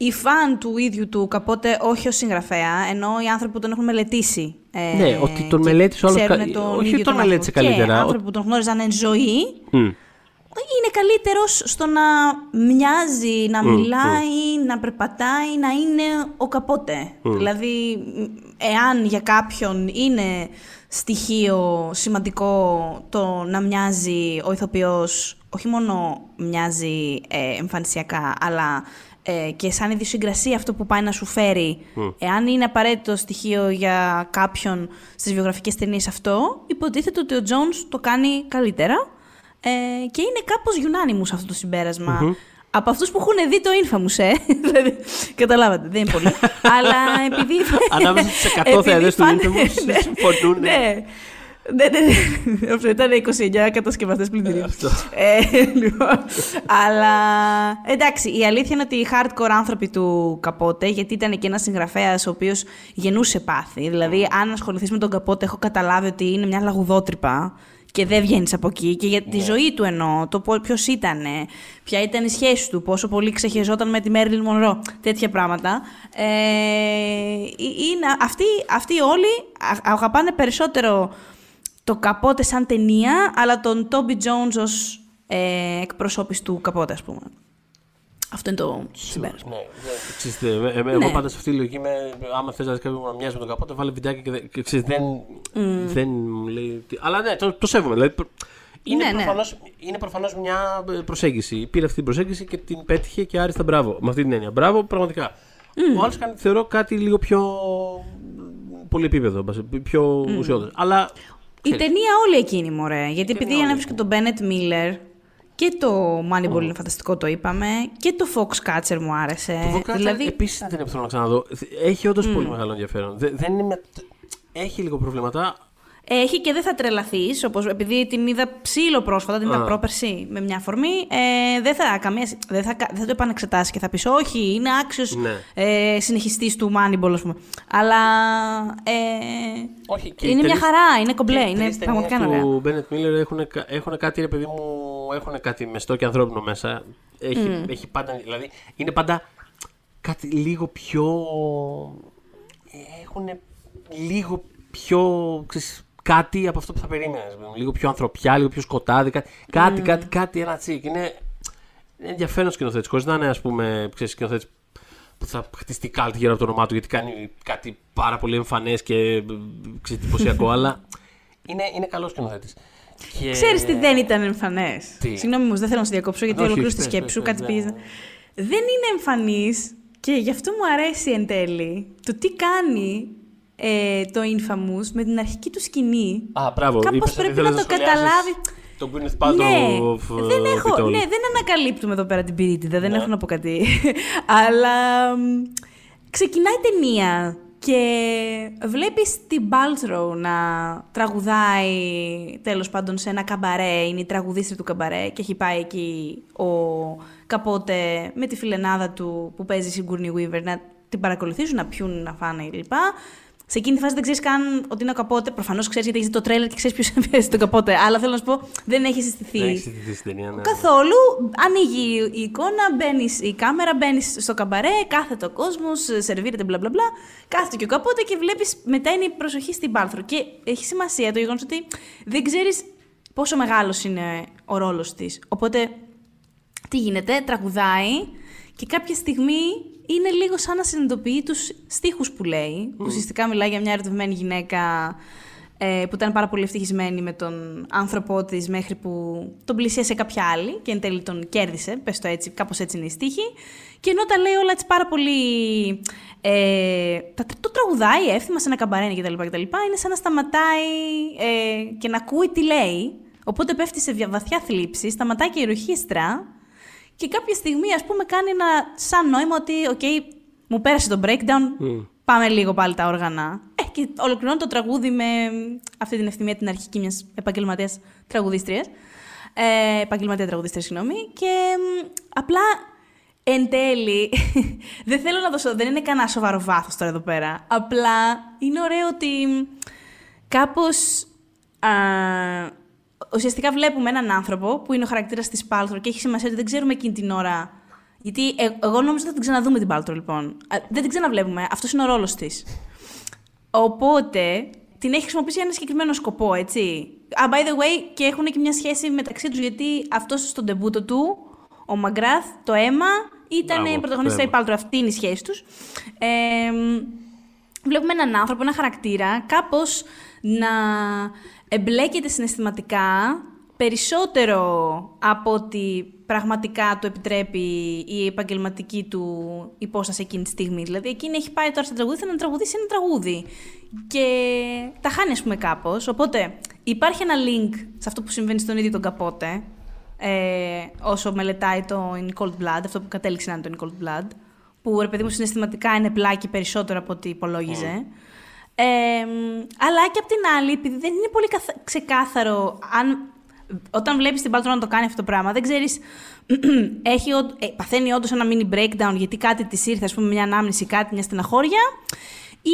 Οι φαν του ίδιου του Capote, όχι ως συγγραφέα, ενώ οι άνθρωποι που τον έχουν μελετήσει. Ναι, ότι τον μελέτησε όλο τον. Όχι τον μελέτησε καλύτερα. Και οι άνθρωποι που τον γνώριζαν εν ζωή, είναι καλύτερος στο να μοιάζει, να μιλάει, να περπατάει, να είναι ο Capote. Δηλαδή, εάν για κάποιον είναι στοιχείο σημαντικό το να μοιάζει ο ηθοποιός, όχι μόνο μοιάζει εμφανισιακά, αλλά. Και σαν ιδιοσυγκρασία αυτό που πάει να σου φέρει, εάν είναι απαραίτητο στοιχείο για κάποιον στις βιογραφικές ταινίες αυτό, υποτίθεται ότι ο Jones το κάνει καλύτερα και είναι κάπως unanimous αυτό το συμπέρασμα. Από αυτούς που έχουν δει το Infamous, δηλαδή, καταλάβατε, δεν είναι πολύ. Αλλά επειδή... Ανάμεσα στις 100 θεατές του Infamous συμφωνούν. Ναι. Αυτό ήταν 29 κατασκευαστές πλυντηρίου. Λοιπόν. Αλλά εντάξει, η αλήθεια είναι ότι οι hardcore άνθρωποι του Capote, γιατί ήταν και ένας συγγραφέας ο οποίος γεννούσε πάθη. Δηλαδή, αν ασχοληθείς με τον Capote, έχω καταλάβει ότι είναι μια λαγουδότρυπα και δεν βγαίνεις από εκεί. Και για τη ζωή του εννοώ, το ποιος ήταν, ποια ήταν η σχέση του, πόσο πολύ ξεχεζόταν με τη Μέριλιν Μονρό, τέτοια πράγματα. Αυτοί όλοι αγαπάνε περισσότερο το Capote σαν ταινία, αλλά τον Toby Jones ως εκπροσώπηση του Capote, ας πούμε. Αυτό είναι το συμπέρασμα. Ναι. Εγώ πάντα σε αυτή τη λογική είμαι, άμα θες να δεις κάποιον να μοιάζει με τον Capote, βάλε βιντεάκι και ξέρεις, δεν μου λέει... Αλλά ναι, το σέβομαι. Δηλαδή, είναι προφανώς μια προσέγγιση. Πήρε αυτή την προσέγγιση και την πέτυχε και άριστα, μπράβο. Με αυτή την έννοια. Μπράβο, πραγματικά. Ο άλλος κάνει, θεωρώ, κάτι λίγο πιο πολυεπίπεδο, πιο ουσιώδες. Αλλά... Η ταινία όλη εκείνη, μωρέ. Γιατί επειδή ανέβησε και τον Bennett Miller και το Moneyball είναι φανταστικό, το είπαμε, και το Foxcatcher μου άρεσε. Το Foxcatcher δηλαδή... επίσης δεν είναι που θέλω να ξαναδώ. Έχει όντως πολύ μεγάλο ενδιαφέρον. Δεν είναι... Έχει λίγο προβλήματα. Έχει και δεν θα τρελαθείς, όπως επειδή την είδα ψήλο πρόσφατα, την είδα πρόπερση με μια αφορμή, δεν θα το επανεξετάσει και θα πεις όχι, είναι άξιος συνεχιστής του Moneyball, ας πούμε. Αλλά όχι, είναι μια χαρά, είναι κομπλέ, είναι πραγματικά ωραία. Και οι ταινίες του Bennett Miller έχουν κάτι, ρε παιδί μου, έχουν κάτι μεστό και ανθρώπινο μέσα. Έχει πάντα, δηλαδή, είναι πάντα κάτι λίγο πιο... Έχουν λίγο πιο... Κάτι από αυτό που θα περίμενες. Λίγο πιο ανθρωπιά, λίγο πιο σκοτάδι. Κάτι, ένα τσίκ. Είναι ενδιαφέρον σκηνοθέτης. Χωρίς να είναι, ας πούμε, σκηνοθέτης που θα χτιστεί κάλτ γύρω από το όνομά του, γιατί κάνει κάτι πάρα πολύ εμφανές και εντυπωσιακό, αλλά είναι καλός σκηνοθέτης. Και... Ξέρεις τι δεν ήταν εμφανές. Συγγνώμη μου, δεν θέλω να σε διακόψω, γιατί ολοκλήρωσε τη σκέψη σου. Κάτι πήγε. Δεν είναι εμφανής και γι' αυτό μου αρέσει εν τέλει το τι κάνει. το Infamous με την αρχική του σκηνή. Α, μπράβο. Κάπως πρέπει να το καταλάβει. Το Gwyneth Paltrow. Ναι, δεν ανακαλύπτουμε εδώ πέρα την πυρίτιδα, δεν έχω να πω κάτι. Αλλά ξεκινάει η ταινία και βλέπεις την Paltrow να τραγουδάει, τέλος πάντων, σε ένα καμπαρέ. Είναι η τραγουδίστρια του καμπαρέ και έχει πάει εκεί ο Capote με τη φιλενάδα του που παίζει η Sigourney Weaver να την παρακολουθήσουν, να πιούν, να φάνε κλπ. Σε εκείνη τη φάση δεν ξέρεις καν ότι είναι ο Capote. Προφανώς ξέρεις γιατί έχεις το τρέλερ και ξέρεις ποιος παίζει τον Capote. Αλλά θέλω να σου πω, δεν έχει συστηθεί. Δεν έχει συστηθεί στην ταινία, ναι. Καθόλου. Ανοίγει η εικόνα, μπαίνεις η κάμερα, μπαίνεις στο καμπαρέ, κάθεται ο κόσμος, σερβίρεται μπλα μπλα μπλα. Κάθεται και ο Capote και βλέπεις μετά είναι η προσοχή στην Paltrow. Και έχει σημασία το γεγονός ότι δεν ξέρεις πόσο μεγάλος είναι ο ρόλος της. Οπότε τι γίνεται, τραγουδάει και κάποια στιγμή. Είναι λίγο σαν να συνειδητοποιεί τους στίχους που λέει. Ουσιαστικά μιλάει για μια ερωτευμένη γυναίκα που ήταν πάρα πολύ ευτυχισμένη με τον άνθρωπό της μέχρι που τον πλησίασε κάποια άλλη και εν τέλει τον κέρδισε, πες το έτσι, κάπως έτσι είναι η στίχη. Και ενώ τα λέει όλα έτσι πάρα πολύ... το τραγουδάει εύθυμα σε ένα καμπαρένι κτλ. Είναι σαν να σταματάει και να ακούει τι λέει. Οπότε πέφτει σε βαθιά θλίψη, σταματάει και η ορχήστρα. Και κάποια στιγμή, ας πούμε, κάνει ένα σαν νόημα ότι «ΟΚ, μου πέρασε το breakdown, πάμε λίγο πάλι τα όργανα». Και ολοκληρώνει το τραγούδι με αυτή την ευθυμία την αρχική μιας επαγγελματίας τραγουδίστριας. Επαγγελματία τραγουδίστρια, συγγνώμη. Και απλά, εν τέλει, δεν θέλω να δώσω... Δεν είναι κανένα σοβαρό βάθος τώρα εδώ πέρα. Απλά, είναι ωραίο ότι κάπως... Ουσιαστικά βλέπουμε έναν άνθρωπο που είναι ο χαρακτήρας της Paltrow και έχει σημασία ότι δεν ξέρουμε εκείνη την ώρα. Γιατί εγώ νόμιζα ότι θα την ξαναδούμε την Paltrow, λοιπόν. Δεν την ξαναβλέπουμε. Αυτός είναι ο ρόλος της. Οπότε την έχει χρησιμοποιήσει για ένα συγκεκριμένο σκοπό, έτσι. By the way, και έχουν και μια σχέση μεταξύ τους, γιατί αυτός στον τεμπούτο του, ο Μαγκράθ, το αίμα, ήταν η πρωταγωνίστρια η Paltrow. Αυτή είναι η σχέση τους. Βλέπουμε έναν άνθρωπο, ένα χαρακτήρα, κάπως να εμπλέκεται συναισθηματικά περισσότερο από ότι πραγματικά του επιτρέπει η επαγγελματική του υπόσταση εκείνη τη στιγμή. Δηλαδή, εκείνη έχει πάει τώρα στην τραγούδι, θέλει να τραγουδίσει ένα τραγούδι. Και τα χάνει, ας πούμε, κάπως. Οπότε, υπάρχει ένα link σε αυτό που συμβαίνει στον ίδιο τον Capote, όσο μελετάει το In Cold Blood, αυτό που κατέληξε να είναι το In Cold Blood, που, ρε παιδί μου, συναισθηματικά είναι πλάκι περισσότερο από ό,τι υπολόγιζε. Αλλά και απ' την άλλη, επειδή δεν είναι πολύ ξεκάθαρο, όταν βλέπεις την Paltrow να το κάνει αυτό το πράγμα, δεν ξέρεις, παθαίνει όντως ένα mini breakdown γιατί κάτι της ήρθε, ας πούμε, μια ανάμνηση, κάτι, μια στεναχώρια, ή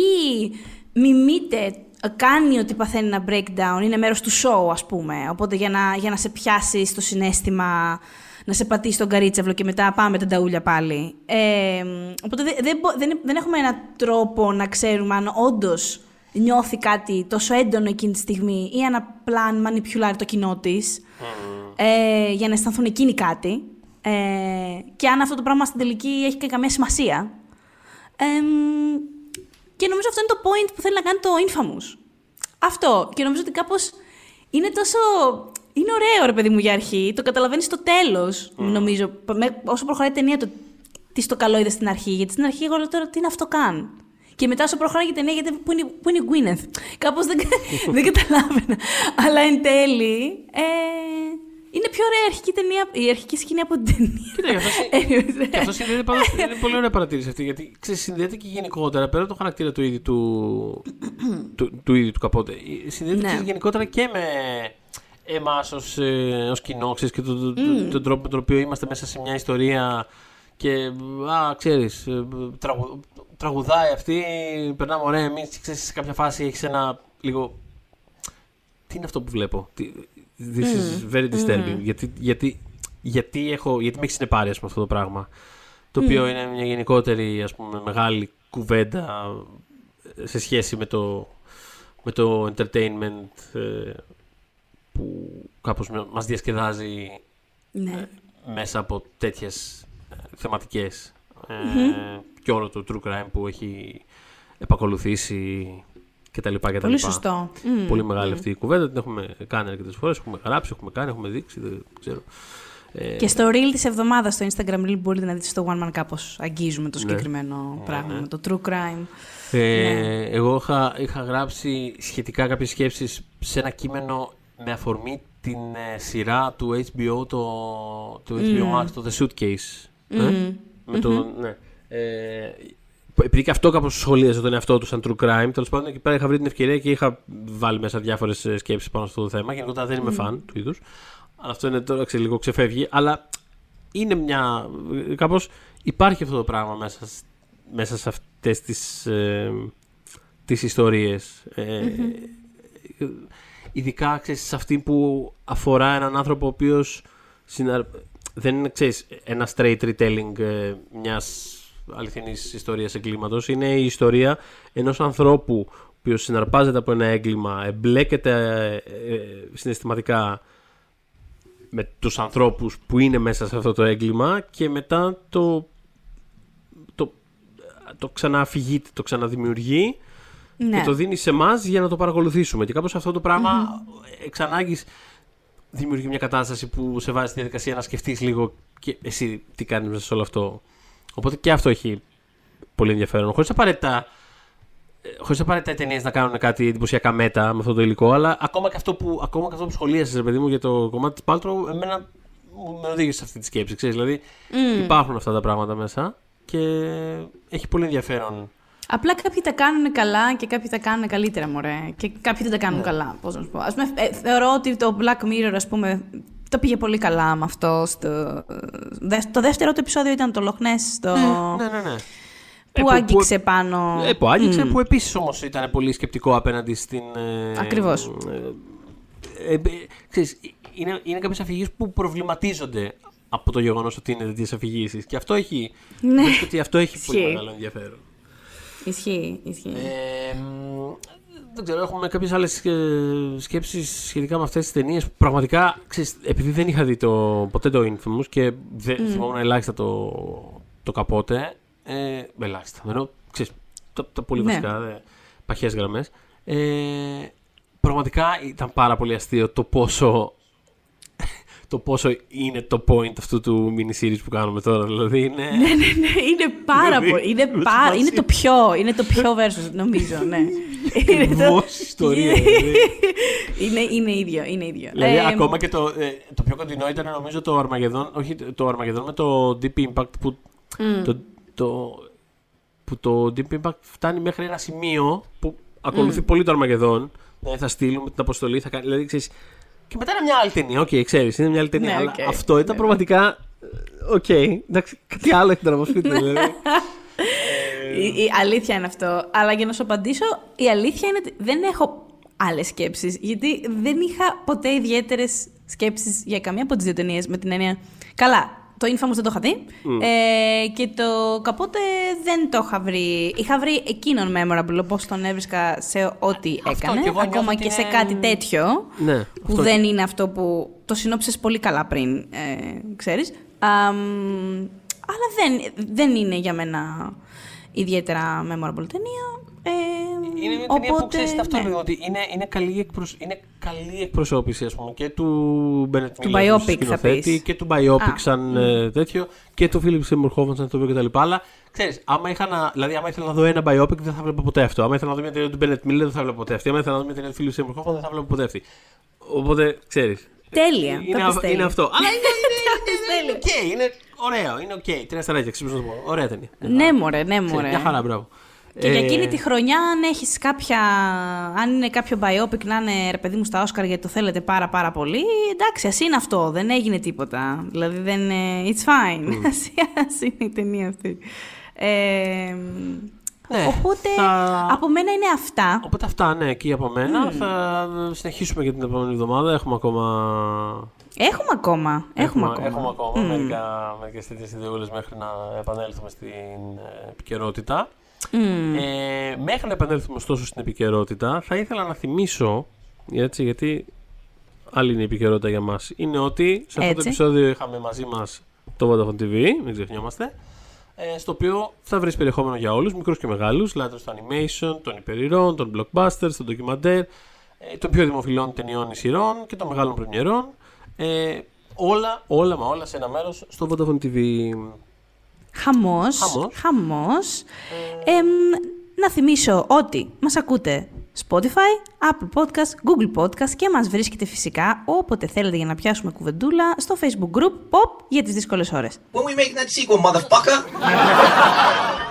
μιμείται, κάνει ότι παθαίνει ένα breakdown, είναι μέρος του show, ας πούμε, οπότε για να σε πιάσει στο συναίσθημα, να σε πατήσει τον καρίτσαυλο και μετά πάμε τα νταούλια πάλι. Οπότε δεν έχουμε έναν τρόπο να ξέρουμε αν όντως νιώθει κάτι τόσο έντονο εκείνη τη στιγμή ή αν απλά μανιπιουλάρει το κοινό της για να αισθανθούν εκείνοι κάτι και αν αυτό το πράγμα στην τελική έχει και καμία σημασία. Και νομίζω αυτό είναι το point που θέλει να κάνει το Infamous. Αυτό. Και νομίζω ότι κάπως είναι τόσο... Είναι ωραίο, ρε παιδί μου, για αρχή. Το καταλαβαίνεις στο τέλος, νομίζω. Όσο προχωράει η ταινία, τι στο καλό είδες στην αρχή. Γιατί στην αρχή εγώ λέω τώρα τι είναι αυτό καν. Και μετά όσο προχωράει η ταινία, γιατί πού είναι η Gwyneth. Κάπως δεν καταλάβαινα. Αλλά εν τέλει, είναι πιο ωραία η αρχική σκηνή από την ταινία. Κοίτα, γι' αυτό συνδέεται πάνω. Είναι πολύ ωραία παρατήρηση αυτή. Γιατί συνδέεται και γενικότερα, πέρα από το χαρακτήρα του ίδιου του Capote. Συνδέεται και γενικότερα και με... εμάς ως κοινό, ξέρεις, και τον τρόπο με τον οποίο είμαστε μέσα σε μια ιστορία και ξέρεις, τραγουδάει αυτή, περνάμε ωραία εμείς, ξέρεις, σε κάποια φάση έχεις ένα λίγο τι είναι αυτό που βλέπω, this is very disturbing, γιατί με έχει συνεπάρει, ας πούμε, αυτό το πράγμα, το οποίο είναι μια γενικότερη, ας πούμε, μεγάλη κουβέντα σε σχέση με το entertainment που κάπως μας διασκεδάζει μέσα από τέτοιες θεματικές και όλο το true crime που έχει επακολουθήσει κτλ. Πολύ σωστό. Πολύ μεγάλη αυτή η κουβέντα, την έχουμε κάνει αρκετές φορές, έχουμε γράψει, έχουμε κάνει, έχουμε δείξει, δεν ξέρω. Και στο reel της εβδομάδας στο Instagram reel μπορείτε να δείτε στο One Man κάπως αγγίζουμε το συγκεκριμένο πράγμα, το true crime. Εγώ είχα γράψει σχετικά κάποιες σκέψεις σε ένα κείμενο με αφορμή την σειρά του HBO, το HBO Max, το The Suitcase. Επειδή και αυτό κάπως σχολίαζε τον εαυτό του σαν true crime, τέλος πάντων εκεί πέρα είχα βρει την ευκαιρία και είχα βάλει μέσα διάφορες σκέψεις πάνω στο θέμα. Γενικότερα δεν είμαι φαν του είδους. Αλλά αυτό είναι τώρα λίγο ξεφεύγει. Αλλά είναι μια. Κάπως υπάρχει αυτό το πράγμα μέσα σε αυτές τις ιστορίες. Ειδικά ξέρεις, σε αυτή που αφορά έναν άνθρωπο ο οποίος δεν είναι ξέρεις, ένα straight retelling μιας αληθινής ιστορίας εγκλήματος. Είναι η ιστορία ενός ανθρώπου ο οποίος συναρπάζεται από ένα έγκλημα, εμπλέκεται συναισθηματικά με τους ανθρώπους που είναι μέσα σε αυτό το έγκλημα και μετά το ξανααφηγείται, το ξαναδημιουργεί και το δίνει σε εμάς για να το παρακολουθήσουμε. Και κάπως αυτό το πράγμα εξ ανάγκης δημιουργεί μια κατάσταση που σε βάζει στη διαδικασία να σκεφτείς λίγο και εσύ τι κάνεις μέσα σε όλο αυτό. Οπότε και αυτό έχει πολύ ενδιαφέρον. Χωρίς απαραίτητα οι ταινίες να κάνουν κάτι εντυπωσιακά μέτα με αυτό το υλικό, αλλά ακόμα και αυτό που σχολίασες, ρε παιδί μου, για το κομμάτι της Paltrow, εμένα με οδήγησε σε αυτή τη σκέψη. Ξέρεις, δηλαδή υπάρχουν αυτά τα πράγματα μέσα και έχει πολύ ενδιαφέρον. Απλά κάποιοι τα κάνουν καλά και κάποιοι τα κάνουν καλύτερα, μωρέ. Και κάποιοι δεν τα κάνουν καλά. Πώς να σου πω. Ας πούμε, θεωρώ ότι το Black Mirror, ας πούμε, το πήγε πολύ καλά με αυτό. Το δεύτερο του επεισόδιο ήταν το Loch Ness. Ναι. Που άγγιξε πάνω. Που άγγιξε, που επίσης όμως ήταν πολύ σκεπτικό απέναντι στην. Ακριβώς. Ξέρεις, είναι κάποιες αφηγήσεις που προβληματίζονται από το γεγονός ότι είναι τέτοιες αφηγήσεις. Και αυτό έχει. Ναι. Ότι αυτό έχει πολύ μεγάλο ενδιαφέρον. Ισχύει. Δεν ξέρω, έχουμε κάποιες άλλες σκέψεις σχετικά με αυτές τις ταινίες που πραγματικά. Ξέρεις, επειδή δεν είχα δει ποτέ το Infamous και δεν θυμόμουν ελάχιστα το Capote. Ελάχιστα. Ενώ ξέρεις, τα πολύ βασικά παχές γραμμές. Πραγματικά ήταν πάρα πολύ αστείο το πόσο είναι το point αυτού του mini-series που κάνουμε τώρα. Δηλαδή είναι. Ναι, είναι πάρα πολύ. Είναι το πιο versus, νομίζω. Ναι. Μόση ιστορία. Είναι ίδιο. Δηλαδή, ακόμα και το πιο κοντινό ήταν νομίζω το Armageddon. Όχι, το Armageddon με το Deep Impact που το Deep Impact φτάνει μέχρι ένα σημείο που ακολουθεί πολύ το Αρμαγεδόν. Θα στείλουμε την αποστολή, δηλαδή, ξέρεις, και μετά είναι μια άλλη ταινία. Οκ, ξέρεις, είναι μια άλλη ταινία. Αλλά αυτό ήταν πραγματικά. Οκ, εντάξει, κάτι άλλο έχετε να μας πείτε, δηλαδή. Η αλήθεια είναι αυτό. Αλλά για να σου απαντήσω, η αλήθεια είναι ότι δεν έχω άλλες σκέψεις. Γιατί δεν είχα ποτέ ιδιαίτερες σκέψεις για καμία από τις δύο ταινίες με την έννοια. Καλά. Το Infamous δεν το είχα δει και το Capote δεν το είχα βρει. Είχα βρει εκείνον memorable, όπως τον έβρισκα σε ό,τι έκανε, ακόμα και σε κάτι τέτοιο, ναι, που δεν είναι αυτό που το συνόψες πολύ καλά πριν, ξέρεις. Αλλά δεν είναι για μένα ιδιαίτερα memorable ταινία. Είναι μια ταινία που ξέρεις αυτό λίγο, ότι είναι καλή εκπροσώπηση, ας πούμε, και του Bennett Miller του σκηνοθέτη και του biopic σαν τέτοιο και του Philip Seymour Hoffman σαν το κτλ. Αλλά ξέρεις, άμα ήθελα να δω ένα biopic δεν θα βλέπω ποτέ αυτό. Άμα ήθελα να δω μια ταινία του Bennett Miller δεν θα βλέπω ποτέ αυτή. Άμα ήθελα να δω μια ταινία του Philip Seymour Hoffman δεν θα βλέπω ποτέ αυτή. Οπότε ξέρεις. Τέλεια. Είναι αυτό. Αλλά είναι ωραίο. Είναι οκ. Τρία στεράκια, ξύπνησα να το πω. Ωραία ταινία. Ναι, μωρέ. Μια χαρά, μπράβο. Και για εκείνη τη χρονιά, αν είναι κάποιο biopic να είναι, ρε παιδί μου, στα Όσκαρ, γιατί το θέλετε πάρα πάρα πολύ, εντάξει, ας είναι αυτό, δεν έγινε τίποτα. Δηλαδή, δεν είναι. It's fine. Ας είναι η ταινία αυτή. Οπότε, από μένα είναι αυτά. Οπότε αυτά, ναι, εκεί από μένα. Θα συνεχίσουμε για την επόμενη εβδομάδα. Έχουμε ακόμα μερικές τέτοιες ιδεούλες μέχρι να επανέλθουμε στην επικαιρότητα. Μέχρι να επανέλθουμε ωστόσο στην επικαιρότητα, θα ήθελα να θυμίσω, έτσι, γιατί άλλη είναι η επικαιρότητα για μας, είναι ότι σε αυτό το επεισόδιο είχαμε μαζί μας το Vodafone TV, μην ξεχνιόμαστε, στο οποίο θα βρεις περιεχόμενο για όλους, μικρούς και μεγάλους, λάτρες του animation, των υπερηρών, των blockbusters, των ντοκιμαντέρ, των πιο δημοφιλών ταινιών ή σειρών και των μεγάλων πρεμιερών. Όλα σε ένα μέρος στο Vodafone TV. Χαμός. Να θυμίσω ότι μας ακούτε Spotify, Apple Podcast, Google Podcast και μας βρίσκετε φυσικά όποτε θέλετε για να πιάσουμε κουβεντούλα στο Facebook group Pop για τις δύσκολες ώρες. When we make that sequel, motherfucker!